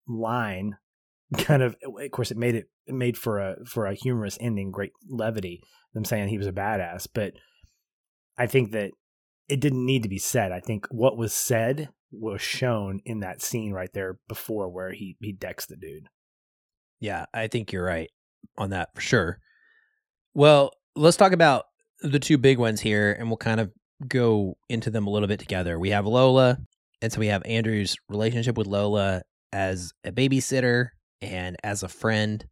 line kind of, of course, it made it, it made for a for a humorous ending, great levity, them saying he was a badass. But I think that it didn't need to be said. I think what was said was shown in that scene right there before, where he, he decks the dude. Yeah, I think you're right on that for sure. Well, let's talk about the two big ones here, and we'll kind of go into them a little bit together. We have Lola, and so we have Andrew's relationship with Lola as a babysitter and as a friend.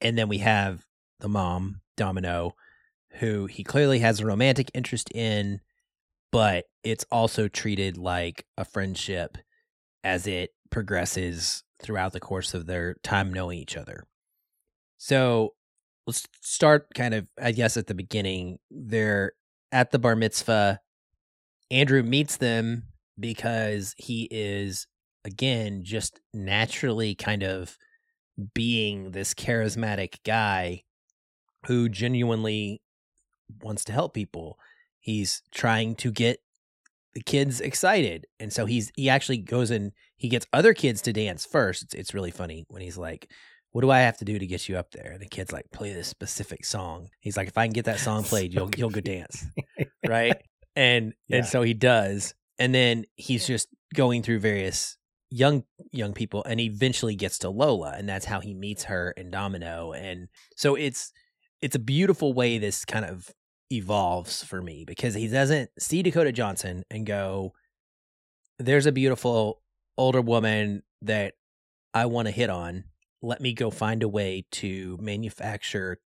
And then we have the mom, Domino, who he clearly has a romantic interest in, but it's also treated like a friendship as it progresses throughout the course of their time knowing each other. So let's start kind of, I guess, at the beginning. They're at the bar mitzvah. Andrew meets them because he is, again, just naturally kind of being this charismatic guy who genuinely wants to help people. He's trying to get the kids excited. And so he's he actually goes and he gets other kids to dance first. It's, it's really funny when he's like, what do I have to do to get you up there? And the kid's like, play this specific song. He's like, if I can get that song played, you'll you'll go dance. Right? And yeah. and so he does. And then he's just going through various young young people, and eventually gets to Lola, and that's how he meets her and Domino. And so it's it's a beautiful way this kind of evolves for me, because he doesn't see Dakota Johnson and go, there's a beautiful older woman that I want to hit on. Let me go find a way to manufacture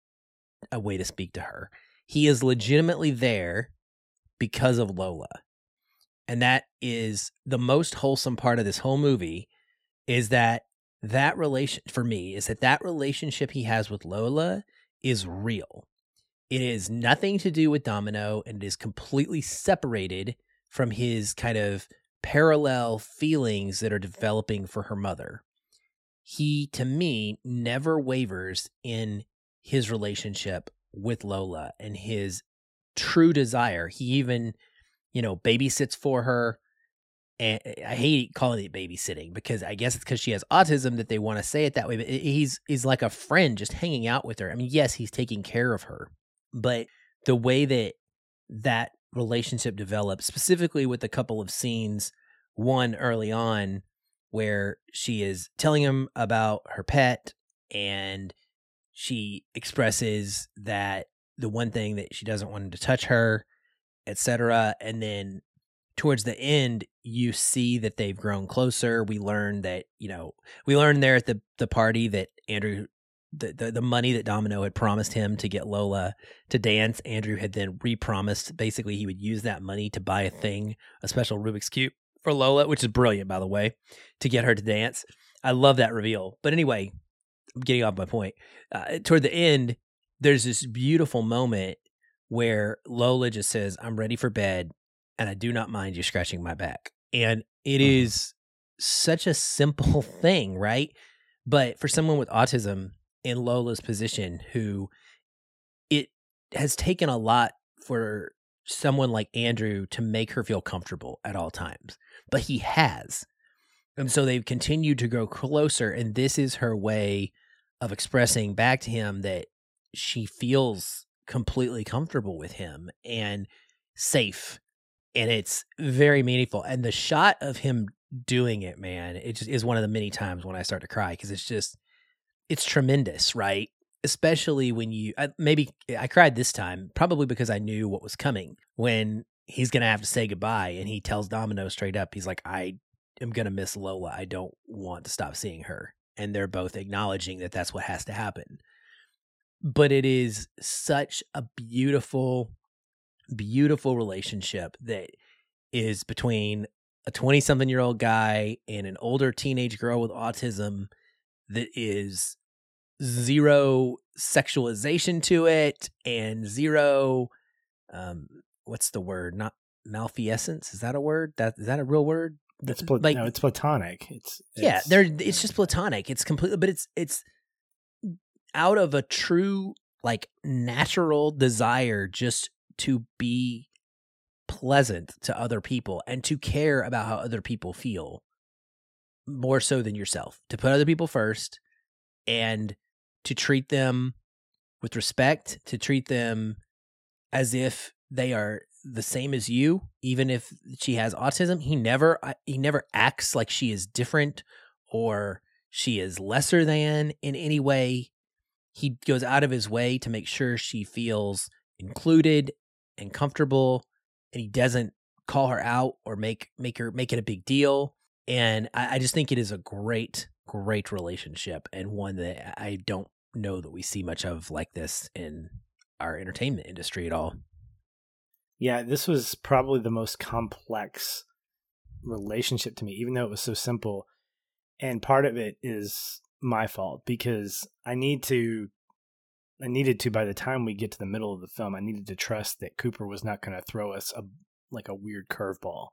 a way to speak to her. He is legitimately there because of Lola. And that is the most wholesome part of this whole movie, is that that relation for me is that that relationship he has with Lola is real. It is nothing to do with Domino, and it is completely separated from his kind of parallel feelings that are developing for her mother. He, to me, never wavers in his relationship with Lola and his true desire. He even, you know, babysits for her. and I hate calling it babysitting because I guess it's because she has autism that they want to say it that way. But he's he's like a friend just hanging out with her. I mean, yes, he's taking care of her, but the way that that relationship develops, specifically with a couple of scenes, one early on where she is telling him about her pet and she expresses that the one thing that she doesn't want him to touch her, et cetera. And then towards the end, you see that they've grown closer. We learn that, you know, we learned there at the, the party that Andrew, the, the, the money that Domino had promised him to get Lola to dance, Andrew had then re-promised. Basically, he would use that money to buy a thing, a special Rubik's Cube for Lola, which is brilliant, by the way, to get her to dance. I love that reveal. But anyway, I'm getting off my point. Uh, toward the end, there's this beautiful moment where Lola just says, "I'm ready for bed, and I do not mind you scratching my back." And it mm-hmm. is such a simple thing, right? But for someone with autism in Lola's position, who it has taken a lot for someone like Andrew to make her feel comfortable at all times, but he has. And so they've continued to grow closer, and this is her way of expressing back to him that she feels completely comfortable with him and safe. And it's very meaningful. And the shot of him doing it, man, it just is one of the many times when I start to cry, because it's just, it's tremendous, right? Especially when you, I, maybe I cried this time, probably because I knew what was coming when he's going to have to say goodbye. And he tells Domino straight up, he's like, I I'm going to miss Lola. I don't want to stop seeing her. And they're both acknowledging that that's what has to happen. But it is such a beautiful, beautiful relationship that is between a twenty-something-year-old guy and an older teenage girl with autism that is zero sexualization to it and zero, um, what's the word? Not malfeasance. Is that a word? That, is that a real word? That's pl- like, no, it's platonic. It's, it's yeah, there. It's just platonic. It's completely, but it's it's out of a true, like, natural desire just to be pleasant to other people and to care about how other people feel more so than yourself. To put other people first and to treat them with respect. To treat them as if they are the same as you, even if she has autism. He never he never acts like she is different or she is lesser than in any way. He goes out of his way to make sure she feels included and comfortable, and he doesn't call her out or make make her make it a big deal. And I, I just think it is a great, great relationship, and one that I don't know that we see much of like this in our entertainment industry at all. Yeah, this was probably the most complex relationship to me, even though it was so simple. And part of it is my fault, because I need to, I needed to, by the time we get to the middle of the film, I needed to trust that Cooper was not going to throw us a like a weird curveball.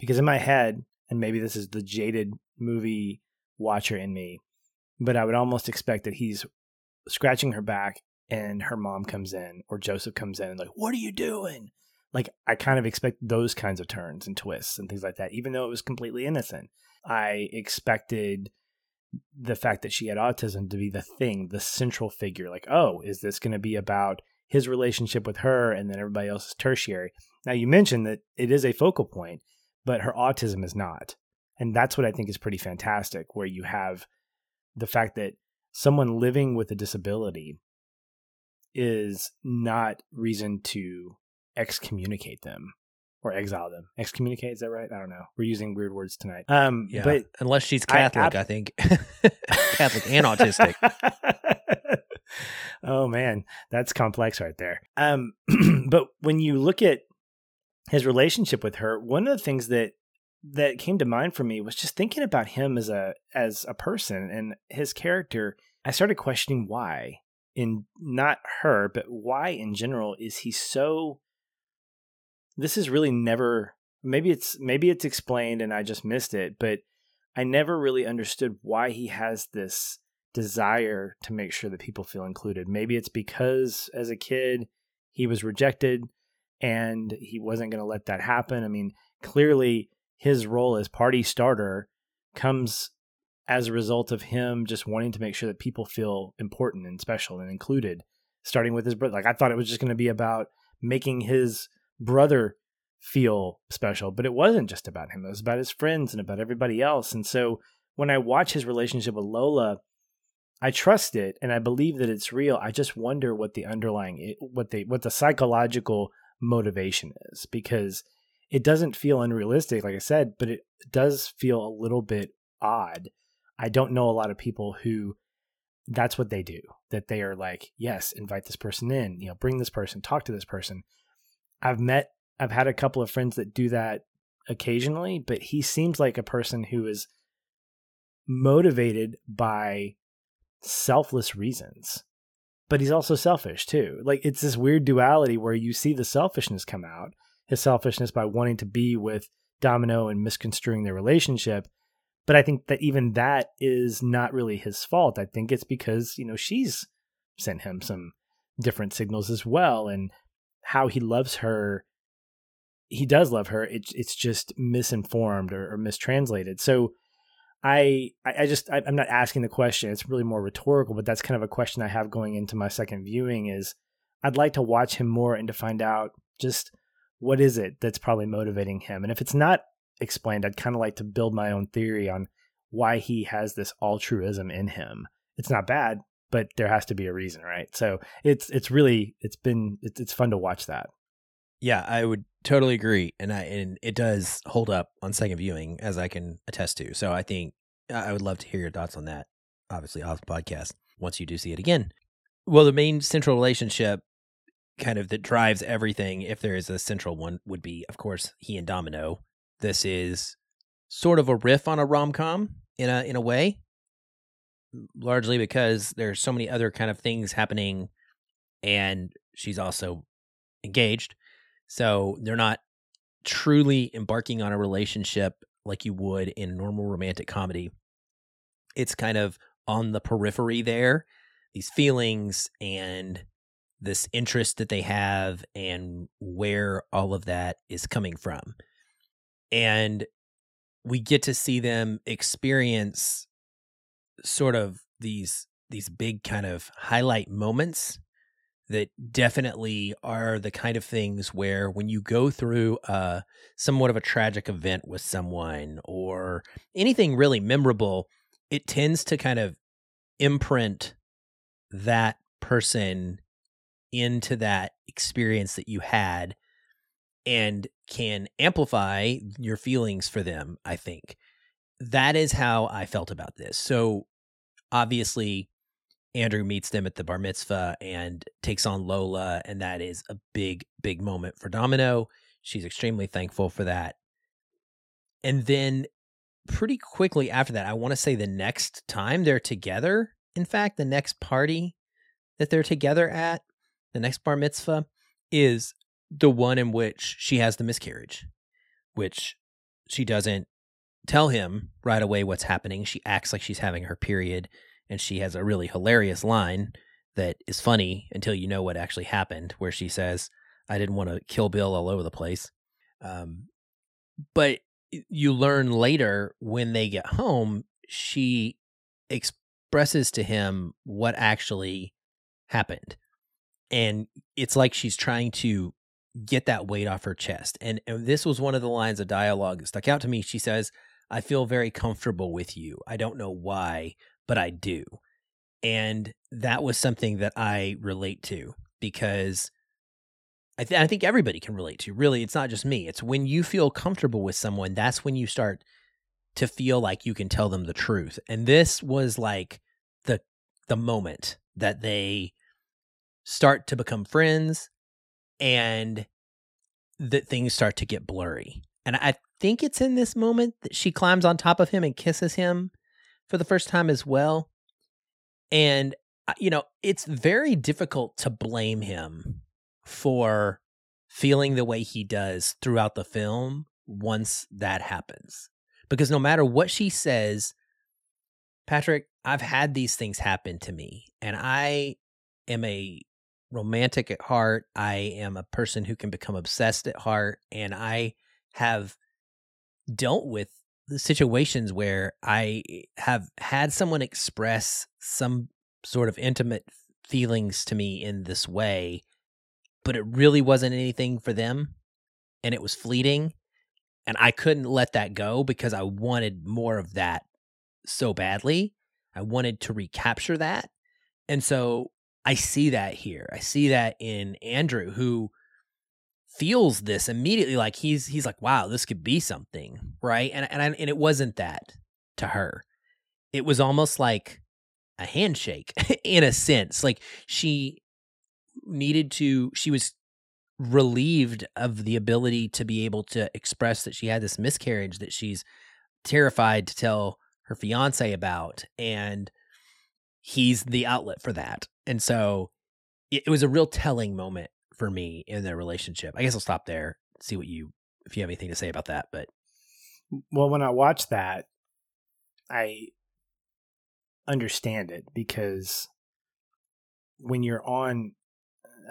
Because in my head, and maybe this is the jaded movie watcher in me, but I would almost expect that he's scratching her back and her mom comes in, or Joseph comes in and like, what are you doing? Like, I kind of expect those kinds of turns and twists and things like that, even though it was completely innocent. I expected the fact that she had autism to be the thing, the central figure. Like, oh, is this going to be about his relationship with her and then everybody else is tertiary? Now, you mentioned that it is a focal point, but her autism is not. And that's what I think is pretty fantastic, where you have the fact that someone living with a disability is not reason to excommunicate them or exile them. Excommunicate, is that right? I don't know. We're using weird words tonight. Um, yeah, but unless she's Catholic, I, I, I think. Catholic and autistic. Oh, man. That's complex right there. Um, but when you look at his relationship with her, one of the things that that came to mind for me was just thinking about him as a as a person and his character. I started questioning why. In not her, but why in general is he so, this is really never, maybe it's, maybe it's explained and I just missed it, but I never really understood why he has this desire to make sure that people feel included. Maybe it's because as a kid he was rejected and he wasn't going to let that happen. I mean, clearly his role as party starter comes as a result of him just wanting to make sure that people feel important and special and included, starting with his brother. Like, I thought it was just going to be about making his brother feel special, but it wasn't just about him. It was about his friends and about everybody else. And so when I watch his relationship with Lola, I trust it and I believe that it's real. I just wonder what the underlying, what the, what the psychological motivation is, because it doesn't feel unrealistic, like I said, but it does feel a little bit odd. I don't know a lot of people who that's what they do, that they are like, yes, invite this person in, you know, bring this person, talk to this person. I've met, I've had a couple of friends that do that occasionally, but he seems like a person who is motivated by selfless reasons, but he's also selfish too. Like, it's this weird duality where you see the selfishness come out, his selfishness by wanting to be with Domino and misconstruing their relationship. But I think that even that is not really his fault. I think it's because, you know, she's sent him some different signals as well. And how he loves her, he does love her. It's, it's just misinformed or, or mistranslated. So I, I just, I'm not asking the question. It's really more rhetorical, but that's kind of a question I have going into my second viewing is I'd like to watch him more and to find out just what is it that's probably motivating him. And if it's not explained, I'd kind of like to build my own theory on why he has this altruism in him. It's not bad, but there has to be a reason, right? So it's, it's really, it's been, it's, it's fun to watch that. Yeah, I would totally agree. And I, and it does hold up on second viewing, as I can attest to. So I think I would love to hear your thoughts on that, obviously off the podcast, once you do see it again. Well, the main central relationship kind of that drives everything, if there is a central one, would be, of course, he and Domino. This is sort of a riff on a rom-com in a, in a way, largely because there's so many other kind of things happening, and she's also engaged. So they're not truly embarking on a relationship like you would in normal romantic comedy. It's kind of on the periphery there, these feelings and this interest that they have and where all of that is coming from. And we get to see them experience sort of these, these big kind of highlight moments that definitely are the kind of things where when you go through uh, somewhat of a tragic event with someone or anything really memorable, it tends to kind of imprint that person into that experience that you had and can amplify your feelings for them, I think. That is how I felt about this. So obviously, Andrew meets them at the bar mitzvah and takes on Lola, and that is a big, big moment for Domino. She's extremely thankful for that. And then pretty quickly after that, I want to say the next time they're together, in fact, the next party that they're together at, the next bar mitzvah, is the one in which she has the miscarriage, which she doesn't tell him right away what's happening. She acts like she's having her period, and she has a really hilarious line that is funny until you know what actually happened, where she says, I didn't want to kill Bill all over the place. Um, but you learn later when they get home, she expresses to him what actually happened. And it's like she's trying to get that weight off her chest. And, and this was one of the lines of dialogue that stuck out to me. She says, I feel very comfortable with you. I don't know why, but I do. And that was something that I relate to, because I, th- I think everybody can relate to. Really, it's not just me. It's when you feel comfortable with someone, that's when you start to feel like you can tell them the truth. And this was like the the moment that they start to become friends and that things start to get blurry. And I think it's in this moment that she climbs on top of him and kisses him for the first time as well. And, you know, it's very difficult to blame him for feeling the way he does throughout the film once that happens. Because no matter what she says, Patrick, I've had these things happen to me, and I am a romantic at heart. I am a person who can become obsessed at heart, and I have dealt with the situations where I have had someone express some sort of intimate feelings to me in this way, but it really wasn't anything for them, and it was fleeting, and I couldn't let that go because I wanted more of that so badly. I wanted to recapture that. And so I see that here. I see that in Andrew, who feels this immediately, like he's he's like, wow, this could be something, right? And and I, and it wasn't that to her. It was almost like a handshake in a sense. Like she needed to, she was relieved of the ability to be able to express that she had this miscarriage that she's terrified to tell her fiance about, and he's the outlet for that. And so it, it was a real telling moment for me in their relationship. I guess I'll stop there, see what you, if you have anything to say about that. But well, when I watch that, I understand it, because when you're on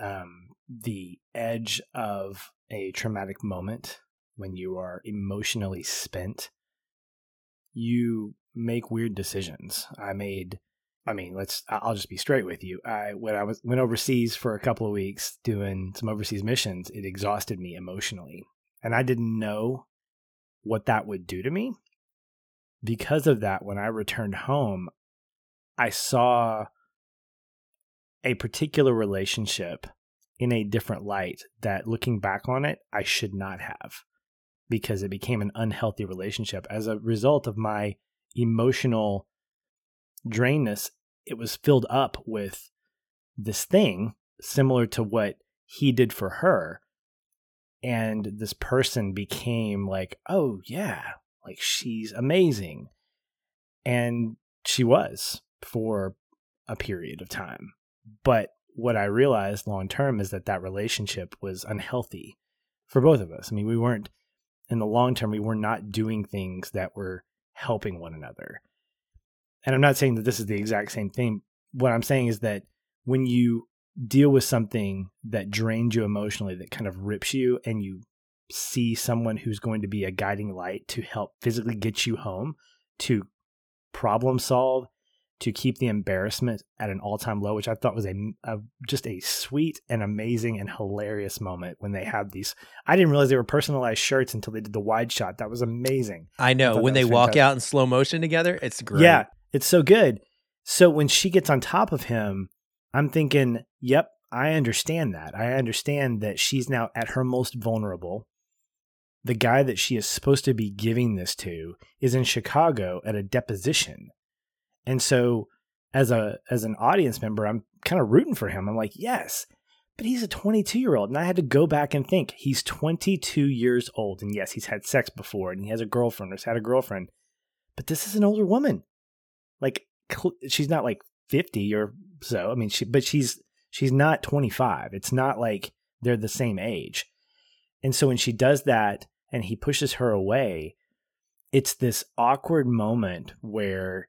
um, the edge of a traumatic moment, when you are emotionally spent, you make weird decisions. I made, I mean, let's, I'll just be straight with you. I, when I was, went overseas for a couple of weeks doing some overseas missions, it exhausted me emotionally. And I didn't know what that would do to me. Because of that, when I returned home, I saw a particular relationship in a different light that, looking back on it, I should not have, because it became an unhealthy relationship. As a result of my emotional drainness, it was filled up with this thing similar to what he did for her. And this person became like, oh yeah, like she's amazing. And she was for a period of time. But what I realized long term is that that relationship was unhealthy for both of us. I mean, we weren't, in the long term, we were not doing things that were helping one another. And I'm not saying that this is the exact same thing. What I'm saying is that when you deal with something that drains you emotionally, that kind of rips you, and you see someone who's going to be a guiding light to help physically get you home, to problem solve, to keep the embarrassment at an all-time low, which I thought was a, a just a sweet and amazing and hilarious moment when they have these. I didn't realize they were personalized shirts until they did the wide shot. That was amazing. I know. I when they walk out in slow motion together, it's great. Yeah. It's so good. So when she gets on top of him, I'm thinking, yep, I understand that. I understand that she's now at her most vulnerable. The guy that she is supposed to be giving this to is in Chicago at a deposition. And so as a as an audience member, I'm kind of rooting for him. I'm like, yes, but he's a twenty-two-year-old. And I had to go back and think, he's twenty-two years old. And yes, he's had sex before, and he has a girlfriend, or has had a girlfriend. But this is an older woman. Like, she's not like fifty or so. I mean, she, but she's, she's not twenty-five. It's not like they're the same age. And so when she does that and he pushes her away, it's this awkward moment where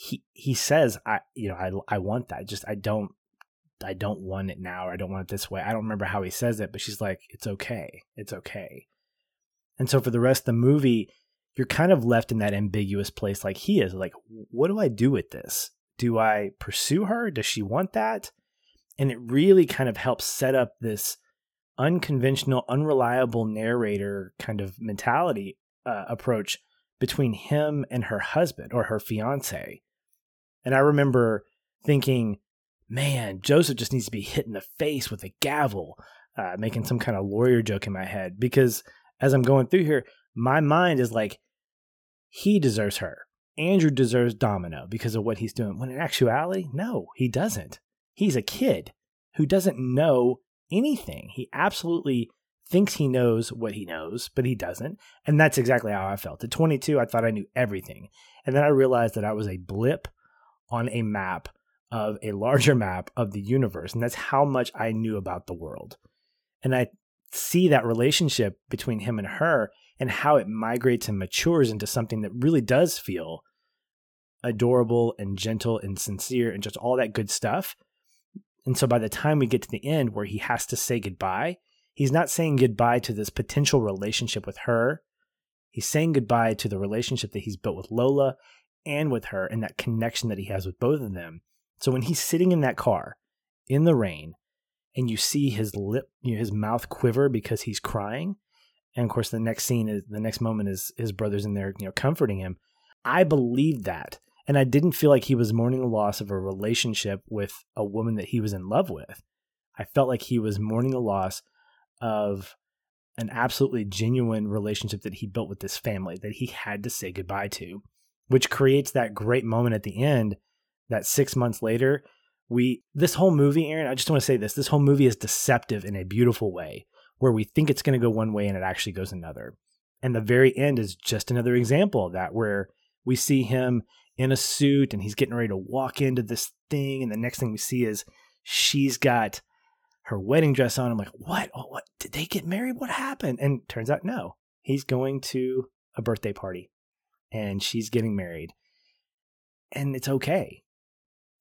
he, he says, I, you know, I, I want that. Just, I don't, I don't want it now. Or I don't want it this way. I don't remember how he says it, but she's like, it's okay. It's okay. And so for the rest of the movie, you're kind of left in that ambiguous place like he is. Like, what do I do with this? Do I pursue her? Does she want that? And it really kind of helps set up this unconventional, unreliable narrator kind of mentality uh, approach between him and her husband, or her fiance. And I remember thinking, man, Joseph just needs to be hit in the face with a gavel, uh, making some kind of lawyer joke in my head. Because as I'm going through here, my mind is like, he deserves her. Andrew deserves Domino because of what he's doing. When in actuality, no, he doesn't. He's a kid who doesn't know anything. He absolutely thinks he knows what he knows, but he doesn't. And that's exactly how I felt. At twenty-two, I thought I knew everything. And then I realized that I was a blip on a map of a larger map of the universe. And that's how much I knew about the world. And I see that relationship between him and her, and how it migrates and matures into something that really does feel adorable and gentle and sincere and just all that good stuff. And so by the time we get to the end where he has to say goodbye, he's not saying goodbye to this potential relationship with her. He's saying goodbye to the relationship that he's built with Lola and with her, and that connection that he has with both of them. So when he's sitting in that car in the rain and you see his lip, you know, his mouth quiver because he's crying. And of course, the next scene is the next moment is his brother's in there, you know, comforting him. I believed that. And I didn't feel like he was mourning the loss of a relationship with a woman that he was in love with. I felt like he was mourning the loss of an absolutely genuine relationship that he built with this family that he had to say goodbye to, which creates that great moment at the end that six months later, we, this whole movie, Aaron, I just want to say this, this whole movie is deceptive in a beautiful way where we think it's going to go one way and it actually goes another. And the very end is just another example of that, where we see him in a suit and he's getting ready to walk into this thing. And the next thing we see is she's got her wedding dress on. I'm like, what? Oh, what? Did they get married? What happened? And turns out, no, he's going to a birthday party and she's getting married, and it's okay.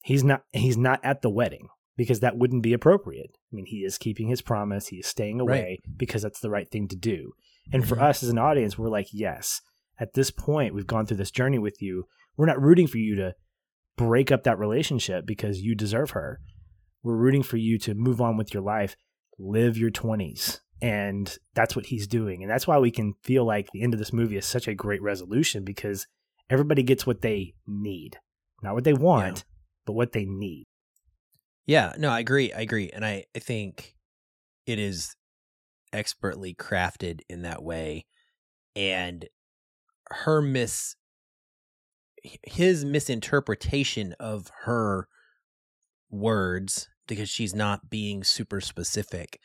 He's not, he's not at the wedding because that wouldn't be appropriate. I mean, he is keeping his promise. He is staying away right. because that's the right thing to do. And mm-hmm. for us as an audience, we're like, yes, at this point, we've gone through this journey with you. We're not rooting for you to break up that relationship because you deserve her. We're rooting for you to move on with your life, live your twenties. And that's what he's doing. And that's why we can feel like the end of this movie is such a great resolution, because everybody gets what they need, not what they want, yeah. but what they need. Yeah, no, I agree. I agree. And I, I think it is expertly crafted in that way. And her miss, his misinterpretation of her words, because she's not being super specific,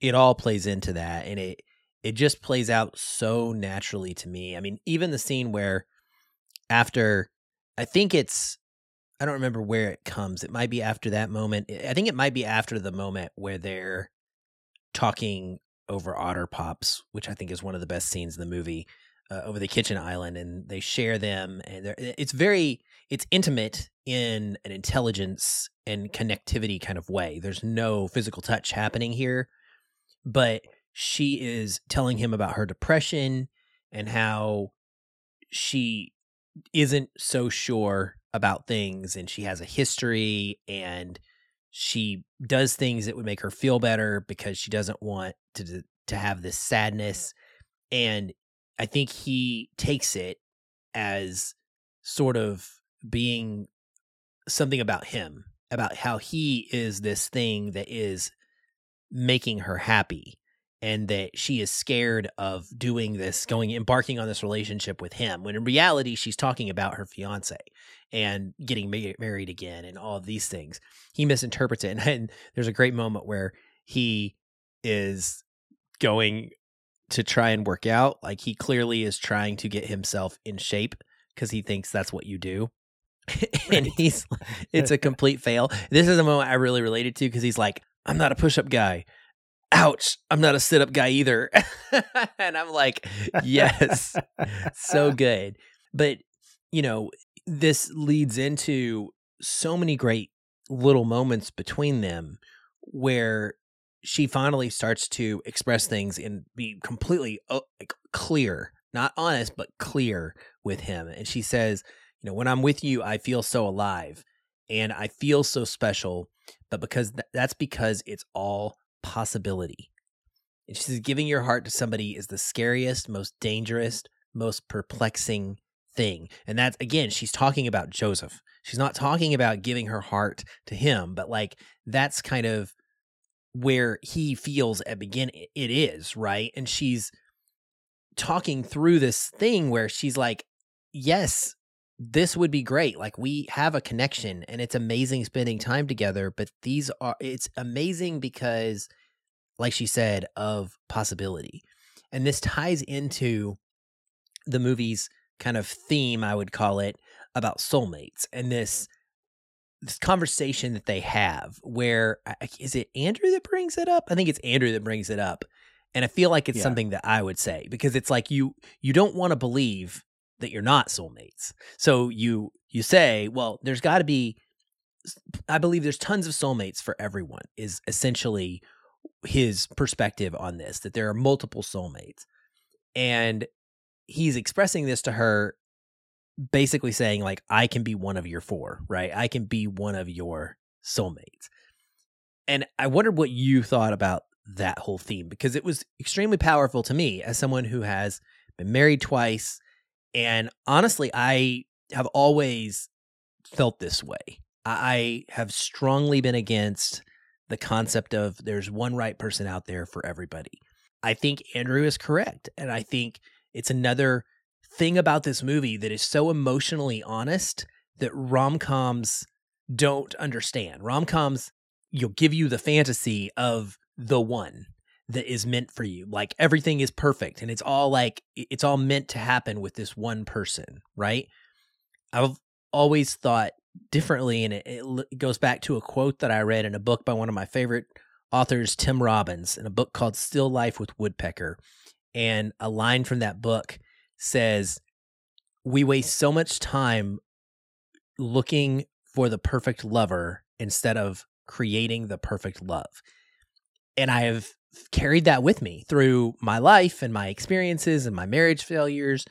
it all plays into that. And it, it just plays out so naturally to me. I mean, even the scene where after, I think it's, I don't remember where it comes. It might be after that moment. I think it might be after the moment where they're talking over Otter Pops, which I think is one of the best scenes in the movie, uh, over the kitchen island, and they share them. And it's very, it's intimate in an intelligence and connectivity kind of way. There's no physical touch happening here, but she is telling him about her depression and how she isn't so sure about things, and she has a history, and she does things that would make her feel better because she doesn't want to to have this sadness. And I think he takes it as sort of being something about him, about how he is this thing that is making her happy, and that she is scared of doing this, going, embarking on this relationship with him, when in reality, she's talking about her fiance and getting ma- married again and all of these things. He misinterprets it. And, and there's a great moment where he is going to try and work out. Like, he clearly is trying to get himself in shape because he thinks that's what you do. And he's, it's a complete fail. This is a moment I really related to, because he's like, I'm not a push-up guy. Ouch, I'm not a sit-up guy either. And I'm like, yes, so good. But, you know, this leads into so many great little moments between them where she finally starts to express things and be completely uh, clear, not honest, but clear with him. And she says, you know, when I'm with you, I feel so alive and I feel so special, but because th- that's because it's all possibility. And she says, giving your heart to somebody is the scariest, most dangerous, most perplexing thing. And that's, again, she's talking about Joseph. She's not talking about giving her heart to him, but like, that's kind of where he feels at beginning. It is, right? And she's talking through this thing where she's like, yes, this would be great. Like, we have a connection and it's amazing spending time together, but these are, it's amazing because, like she said, of possibility. And this ties into the movie's kind of theme, I would call it, about soulmates and this, this conversation that they have where, is it Andrew that brings it up? I think it's Andrew that brings it up. And I feel like it's yeah. something that I would say, because it's like, you, you don't want to believe that you're not soulmates. So you you say, well, there's got to be, I believe there's tons of soulmates for everyone, is essentially his perspective on this, that there are multiple soulmates. And he's expressing this to her, basically saying like, I can be one of your four, right? I can be one of your soulmates. And I wondered what you thought about that whole theme, because it was extremely powerful to me as someone who has been married twice. And honestly, I have always felt this way. I have strongly been against the concept of there's one right person out there for everybody. I think Andrew is correct. And I think it's another thing about this movie that is so emotionally honest that rom-coms don't understand. Rom-coms, you'll give you the fantasy of the one that is meant for you. Like everything is perfect and it's all like, it's all meant to happen with this one person, right? I've always thought differently, and it, it goes back to a quote that I read in a book by one of my favorite authors, Tim Robbins, in a book called Still Life with Woodpecker. And a line from that book says, we waste so much time looking for the perfect lover instead of creating the perfect love. And I have carried that with me through my life and my experiences and my marriage failures.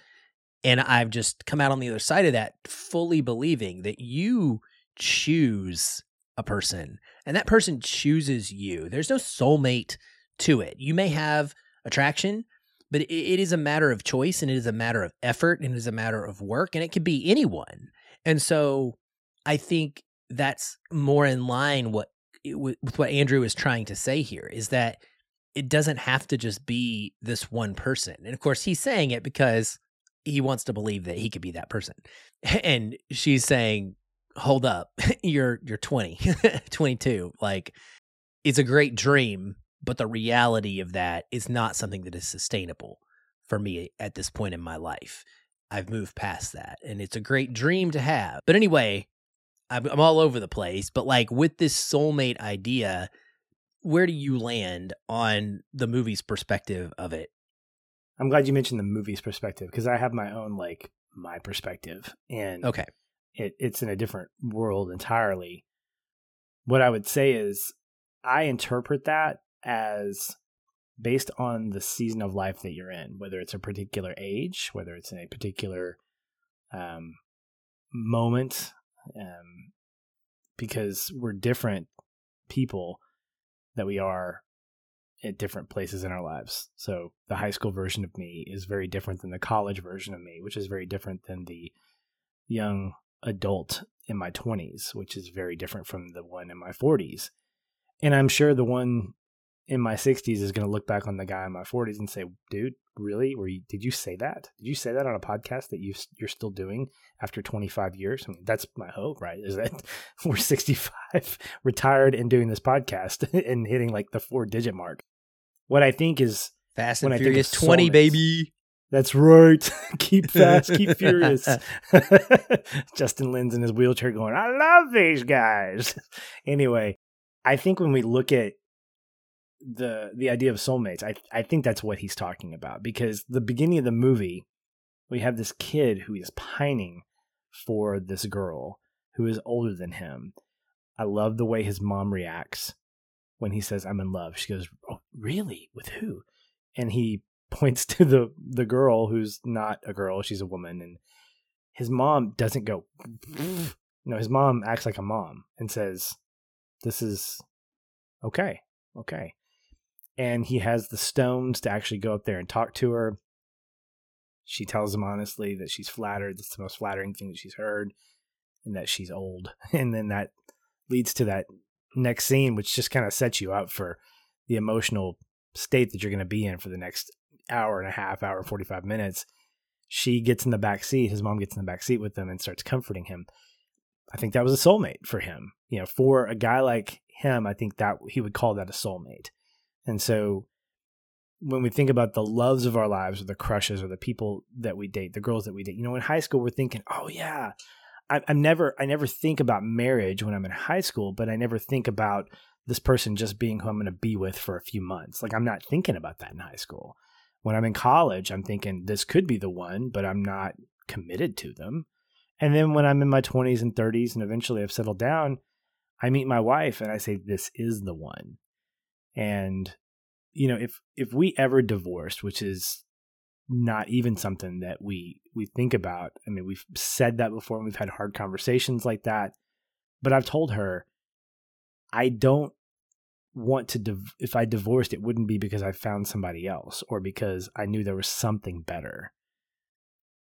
And I've just come out on the other side of that fully believing that you choose a person and that person chooses you. There's no soulmate to it. You may have attraction, but it, it is a matter of choice, and it is a matter of effort, and it is a matter of work, and it could be anyone. And so I think that's more in line what with what Andrew is trying to say here, is that it doesn't have to just be this one person. And of course, he's saying it because he wants to believe that he could be that person. And she's saying, hold up, you're, you're twenty, twenty-two. Like, it's a great dream, but the reality of that is not something that is sustainable for me at this point in my life. I've moved past that, and it's a great dream to have. But anyway, I'm, I'm all over the place, but like with this soulmate idea, where do you land on the movie's perspective of it? I'm glad you mentioned the movie's perspective, because I have my own, like, my perspective, and okay, it, it's in a different world entirely. What I would say is I interpret that as based on the season of life that you're in, whether it's a particular age, whether it's in a particular um, moment, um, because we're different people that we are at different places in our lives. So the high school version of me is very different than the college version of me, which is very different than the young adult in my twenties, which is very different from the one in my forties. And I'm sure the one in my sixties is going to look back on the guy in my forties and say, dude, really? Were you, did you say that? Did you say that on a podcast that you, you're still doing after twenty-five years? I mean, that's my hope, right? Is that we're sixty-five, retired and doing this podcast and hitting like the four digit mark. What I think is Fast and Furious twenty, baby. That's right. Keep fast, keep furious. Justin Lin's in his wheelchair going, I love these guys. Anyway, I think when we look at the the idea of soulmates, I I think that's what he's talking about, because the beginning of the movie, we have this kid who is pining for this girl who is older than him. I love the way his mom reacts when he says, I'm in love. She goes, oh, really? With who? And he points to the, the girl who's not a girl. She's a woman. And his mom doesn't go, no, his mom acts like a mom and says, this is okay. Okay. And he has the stones to actually go up there and talk to her. She tells him honestly that she's flattered. That's the most flattering thing that she's heard, and that she's old. And then that leads to that next scene, which just kind of sets you up for the emotional state that you're going to be in for the next hour and a half, hour, forty-five minutes. She gets in the back seat. His mom gets in the back seat with him and starts comforting him. I think that was a soulmate for him. You know, for a guy like him, I think that he would call that a soulmate. And so when we think about the loves of our lives, or the crushes, or the people that we date, the girls that we date, you know, in high school, we're thinking, oh yeah, I, I'm never, I never think about marriage when I'm in high school, but I never think about this person just being who I'm going to be with for a few months. Like, I'm not thinking about that in high school. When I'm in college, I'm thinking this could be the one, but I'm not committed to them. And then when I'm in my twenties and thirties and eventually I've settled down, I meet my wife and I say, this is the one. And, you know, if, if we ever divorced, which is not even something that we we think about. I mean, we've said that before and we've had hard conversations like that. But I've told her, I don't want to, div- if I divorced, it wouldn't be because I found somebody else or because I knew there was something better.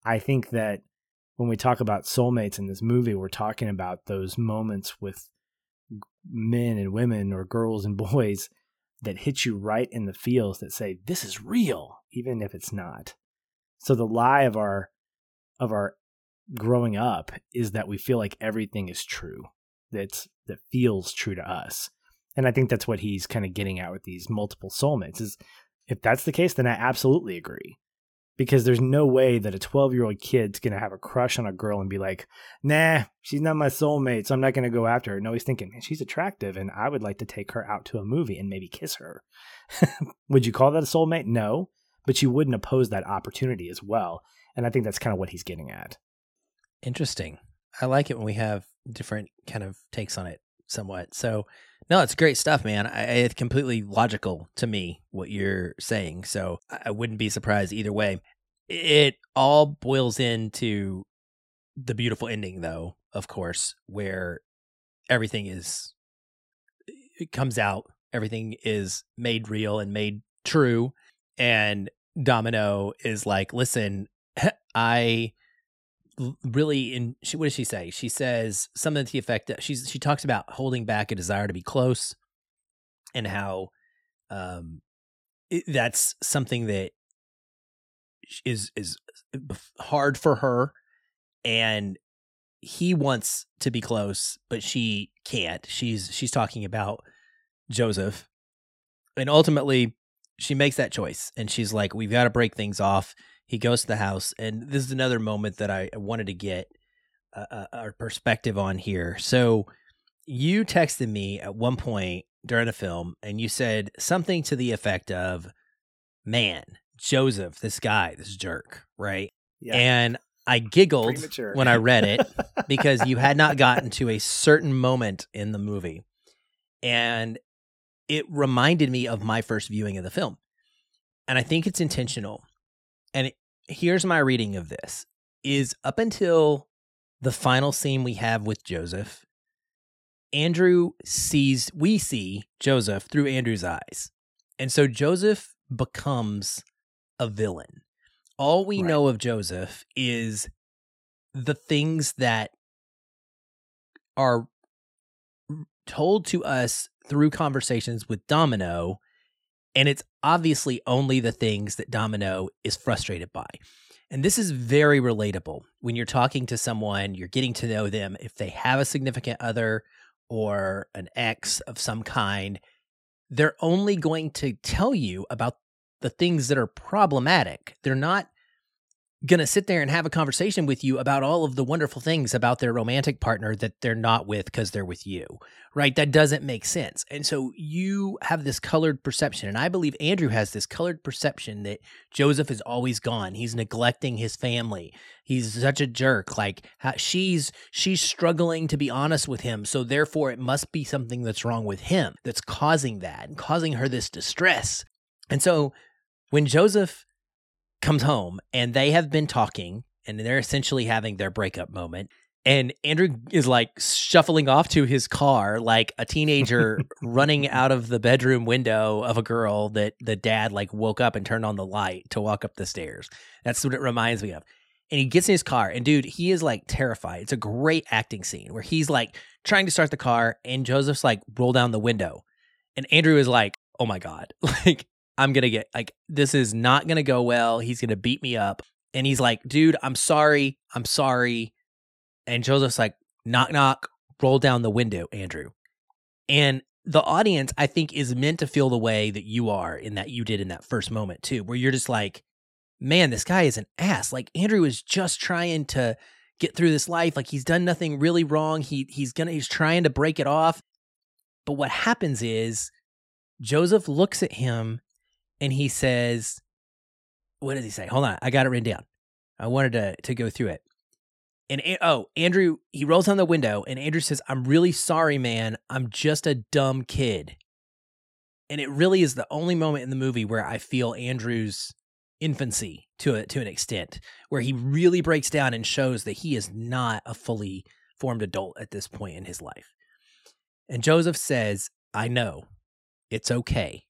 I think that when we talk about soulmates in this movie, we're talking about those moments with men and women or girls and boys that hit you right in the feels that say, this is real, even if it's not. So the lie of our, of our growing up is that we feel like everything is true. That's, that feels true to us. And I think that's what he's kind of getting at with these multiple soulmates is, if that's the case, then I absolutely agree. Because there's no way that a twelve-year-old kid's going to have a crush on a girl and be like, nah, she's not my soulmate, so I'm not going to go after her. No, he's thinking, man, she's attractive, and I would like to take her out to a movie and maybe kiss her. Would you call that a soulmate? No, but you wouldn't oppose that opportunity as well. And I think that's kind of what he's getting at. Interesting. I like it when we have different kind of takes on it somewhat. So, no, it's great stuff, man. I, it's completely logical to me what you're saying, so I wouldn't be surprised either way. It all boils into the beautiful ending, though, of course, where everything is, it comes out, everything is made real and made true, and Domino is like, listen, I... really in she what does she say she says something to the effect that she's she talks about holding back a desire to be close, and how um it, that's something that is is hard for her, and he wants to be close but she can't. She's she's talking about Joseph, and ultimately she makes that choice, and she's like, we've got to break things off. He goes to the house, and this is another moment that I wanted to get uh, our perspective on here. So you texted me at one point during the film, and you said something to the effect of, man, Joseph, this guy, this jerk, right? Yeah. And I giggled Premature. when I read it because you had not gotten to a certain moment in the movie. And it reminded me of my first viewing of the film. And I think it's intentional. And here's my reading of this, is up until the final scene we have with Joseph, Andrew sees, we see Joseph through Andrew's eyes. And so Joseph becomes a villain. All we right. know of Joseph is the things that are told to us through conversations with Domino. And it's obviously only the things that Domino is frustrated by. And this is very relatable. When you're talking to someone, you're getting to know them. If they have a significant other or an ex of some kind, they're only going to tell you about the things that are problematic. They're not going to sit there and have a conversation with you about all of the wonderful things about their romantic partner that they're not with because they're with you, right? That doesn't make sense. And so you have this colored perception. And I believe Andrew has this colored perception that Joseph is always gone. He's neglecting his family. He's such a jerk. Like she's, she's struggling to be honest with him. So therefore it must be something that's wrong with him that's causing that and causing her this distress. And so when Joseph comes home and they have been talking and they're essentially having their breakup moment, and Andrew is like shuffling off to his car like a teenager running out of the bedroom window of a girl that the dad like woke up and turned on the light to walk up the stairs. That's what it reminds me of. And he gets in his car, and dude, he is like terrified. It's a great acting scene where he's like trying to start the car, and Joseph's like, roll down the window, and Andrew is like, oh my God, like I'm going to get, like, this is not going to go well. He's going to beat me up. And he's like, dude, I'm sorry. I'm sorry. And Joseph's like, knock, knock, roll down the window, Andrew. And the audience, I think, is meant to feel the way that you are in that you did in that first moment, too, where you're just like, man, this guy is an ass. Like, Andrew is just trying to get through this life. Like, he's done nothing really wrong. He he's gonna, he's trying to break it off. But what happens is Joseph looks at him. And he says, what does he say? Hold on. I got it written down. I wanted to, to go through it. And, oh, Andrew, he rolls down the window, and Andrew says, I'm really sorry, man. I'm just a dumb kid. And it really is the only moment in the movie where I feel Andrew's infancy to a, to an extent, where he really breaks down and shows that he is not a fully formed adult at this point in his life. And Joseph says, I know. It's okay.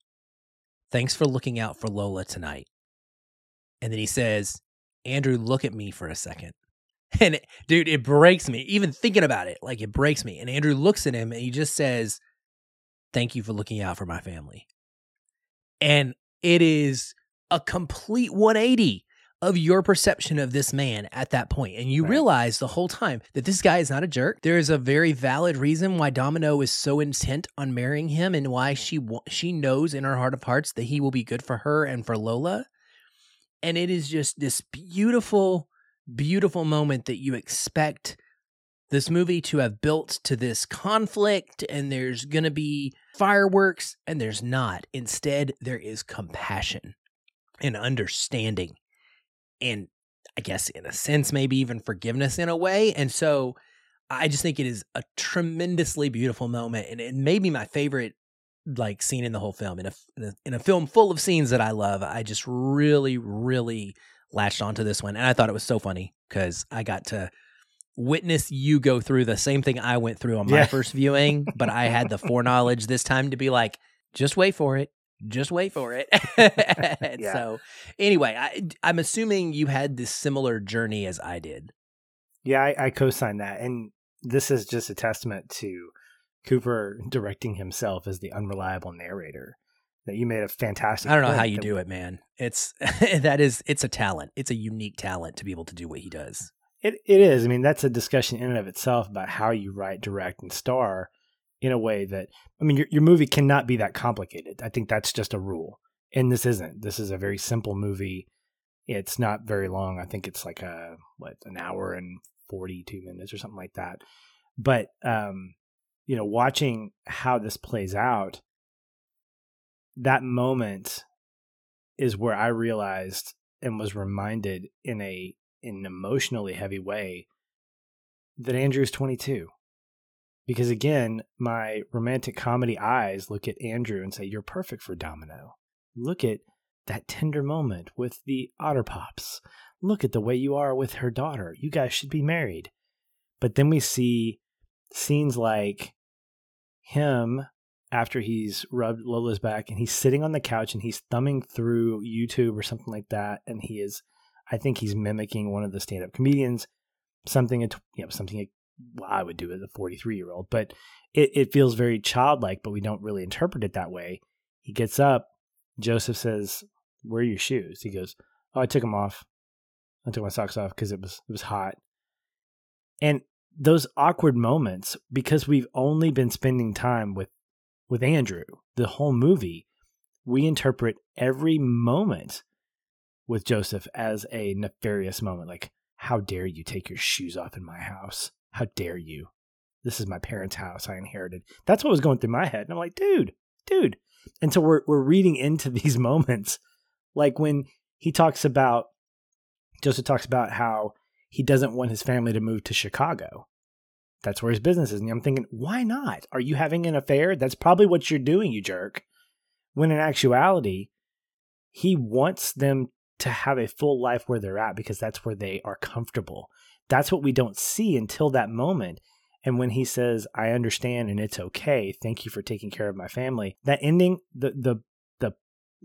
Thanks for looking out for Lola tonight. And then he says, Andrew, look at me for a second. And it, dude, it breaks me. Even thinking about it, like, it breaks me. And Andrew looks at him and he just says, thank you for looking out for my family. And it is a complete one eighty of your perception of this man at that point. And you right. realize the whole time that this guy is not a jerk. There is a very valid reason why Domino is so intent on marrying him, and why she she knows in her heart of hearts that he will be good for her and for Lola. And it is just this beautiful, beautiful moment that you expect this movie to have built to this conflict, and there's going to be fireworks, and there's not. Instead, there is compassion and understanding, and I guess in a sense, maybe even forgiveness in a way. And so I just think it is a tremendously beautiful moment, and it may be my favorite like scene in the whole film. In a, in a, in a film full of scenes that I love, I just really, really latched onto this one. And I thought it was so funny because I got to witness you go through the same thing I went through on my yeah. first viewing, but I had the foreknowledge this time to be like, just wait for it. Just wait for it. yeah. So anyway, I, I'm assuming you had this similar journey as I did. Yeah, I, I co-signed that. And this is just a testament to Cooper directing himself as the unreliable narrator. That you made a fantastic. I don't know how you do it, man. It's that is it's a talent. It's a unique talent to be able to do what he does. It it is. I mean, that's a discussion in and of itself about how you write, direct, and star in a way that, I mean, your your movie cannot be that complicated. I think that's just a rule. And this isn't. This is a very simple movie. It's not very long. I think it's like a what an hour and forty-two minutes or something like that. But um, you know, watching how this plays out. That moment is where I realized and was reminded in a in an emotionally heavy way that Andrew's twenty-two. Because again, my romantic comedy eyes look at Andrew and say, you're perfect for Domino. Look at that tender moment with the Otter Pops. Look at the way you are with her daughter. You guys should be married. But then we see scenes like him after he's rubbed Lola's back and he's sitting on the couch and he's thumbing through YouTube or something like that. And he is, I think he's mimicking one of the stand-up comedians, something, you know, something well, I would do as a forty-three year old, but it, it feels very childlike, but we don't really interpret it that way. He gets up. Joseph says, where are your shoes? He goes, oh, I took them off. I took my socks off because it was, it was hot. And those awkward moments, because we've only been spending time with, With Andrew, the whole movie, we interpret every moment with Joseph as a nefarious moment. Like, how dare you take your shoes off in my house? How dare you? This is my parents' house I inherited. That's what was going through my head. And I'm like, dude, dude. And so we're, we're reading into these moments. Like when he talks about, Joseph talks about how he doesn't want his family to move to Chicago. That's where his business is. And I'm thinking, why not? Are you having an affair? That's probably what you're doing, you jerk. When in actuality, he wants them to have a full life where they're at because that's where they are comfortable. That's what we don't see until that moment. And when he says, I understand and it's okay. Thank you for taking care of my family. That ending, the the the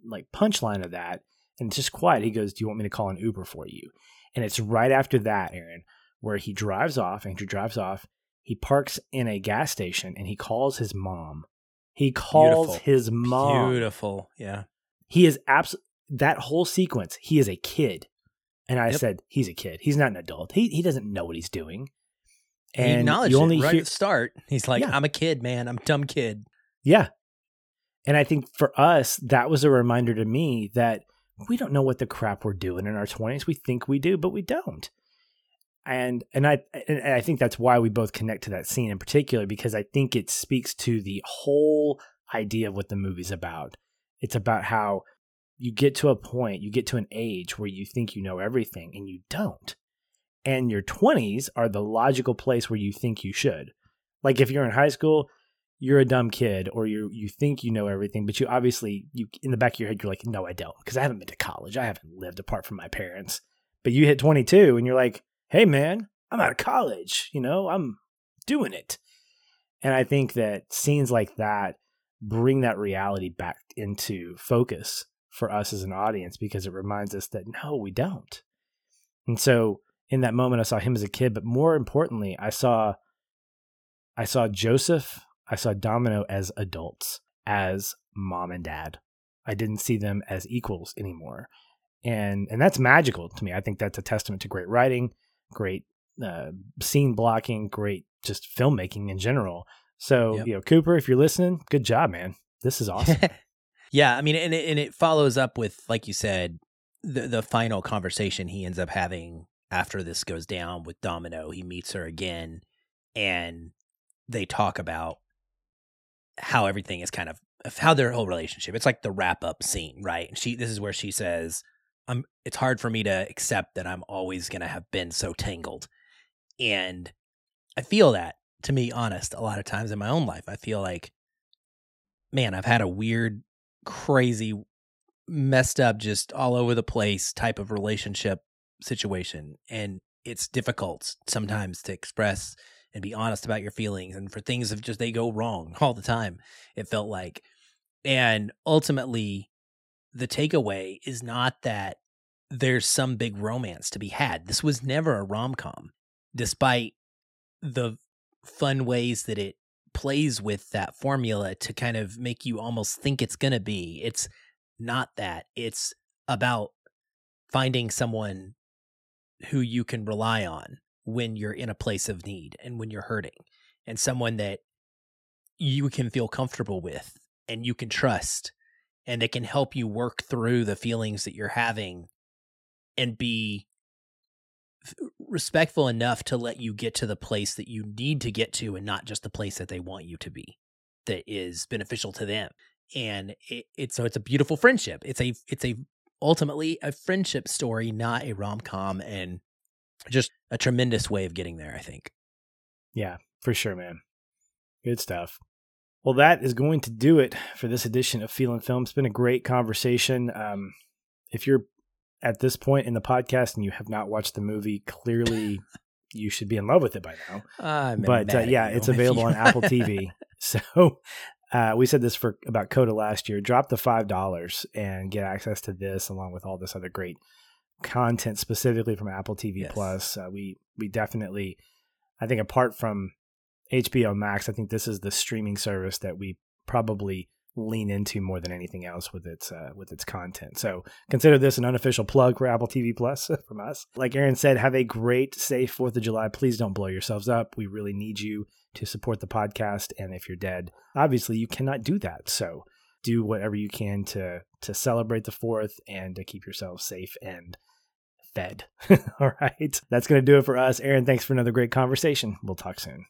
like punchline of that, and it's just quiet. He goes, do you want me to call an Uber for you? And it's right after that, Aaron, where he drives off, Andrew drives off. He parks in a gas station and he calls his mom. He calls Beautiful. his mom. Beautiful. Yeah. He is absolutely, that whole sequence, he is a kid. And I yep. said, he's a kid. He's not an adult. He he doesn't know what he's doing. And he acknowledged you only it right hear- at the start. He's like, yeah. I'm a kid, man. I'm a dumb kid. Yeah. And I think for us, that was a reminder to me that we don't know what the crap we're doing in our twenties. We think we do, but we don't. And and I and I think that's why we both connect to that scene in particular, because I think it speaks to the whole idea of what the movie's about. It's about how you get to a point, you get to an age where you think you know everything and you don't. And your twenties are the logical place where you think you should. Like if you're in high school, you're a dumb kid, or you you think you know everything, but you obviously, you in the back of your head, you're like, no, I don't, because I haven't been to college. I haven't lived apart from my parents. But you hit twenty-two and you're like, hey, man, I'm out of college. You know, I'm doing it. And I think that scenes like that bring that reality back into focus for us as an audience, because it reminds us that, no, we don't. And so in that moment, I saw him as a kid, but more importantly, I saw I saw Joseph, I saw Domino as adults, as mom and dad. I didn't see them as equals anymore. And and that's magical to me. I think that's a testament to great writing, great uh, scene blocking, great just filmmaking in general. So, yep. you know, Cooper, if you're listening, good job, man. This is awesome. Yeah, I mean, and it, and it follows up with, like you said, the the final conversation he ends up having after this goes down with Domino. He meets her again, and they talk about how everything is kind of, how their whole relationship, it's like the wrap up scene, right? And she, this is where she says, I'm, it's hard for me to accept that I'm always going to have been so tangled. And I feel that, to be honest, a lot of times in my own life. I feel like, man, I've had a weird, crazy, messed up, just all over the place type of relationship situation. And it's difficult sometimes to express and be honest about your feelings, and for things of just, they go wrong all the time, it felt like. And ultimately, the takeaway is not that there's some big romance to be had. This was never a rom-com, despite the fun ways that it plays with that formula to kind of make you almost think it's going to be. It's not that. It's about finding someone who you can rely on when you're in a place of need and when you're hurting, and someone that you can feel comfortable with and you can trust, and that can help you work through the feelings that you're having and be respectful enough to let you get to the place that you need to get to, and not just the place that they want you to be, that is beneficial to them. And it, it so it's a beautiful friendship. It's a, it's a, ultimately a friendship story, not a rom-com, and just a tremendous way of getting there, I think. Yeah, for sure, man. Good stuff. Well, that is going to do it for this edition of Feelin' Film. It's been a great conversation. Um, if you're at this point in the podcast and you have not watched the movie, clearly you should be in love with it by now. I'm but uh, yeah, it's available on Apple T V. So uh, we said this for about Coda last year. Drop the five dollars and get access to this, along with all this other great content specifically from Apple T V yes. Plus. Uh, we we definitely, I think, apart from H B O Max, I think this is the streaming service that we probably lean into more than anything else with its uh, with its content. So consider this an unofficial plug for Apple T V Plus from us. Like Aaron said, have a great, safe fourth of July. Please don't blow yourselves up. We really need you to support the podcast. And if you're dead, obviously you cannot do that. So do whatever you can to to celebrate the fourth and to keep yourselves safe and fed. All right. That's going to do it for us. Aaron, thanks for another great conversation. We'll talk soon.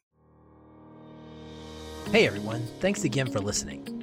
Hey, everyone. Thanks again for listening.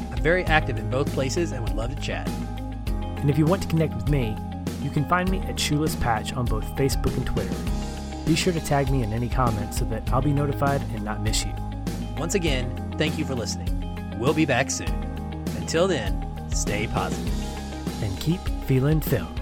I'm very active in both places and would love to chat. And if you want to connect with me, you can find me at Shoeless Patch on both Facebook and Twitter. Be sure to tag me in any comments so that I'll be notified and not miss you. Once again, thank you for listening. We'll be back soon. Until then, stay positive. And keep feeling film.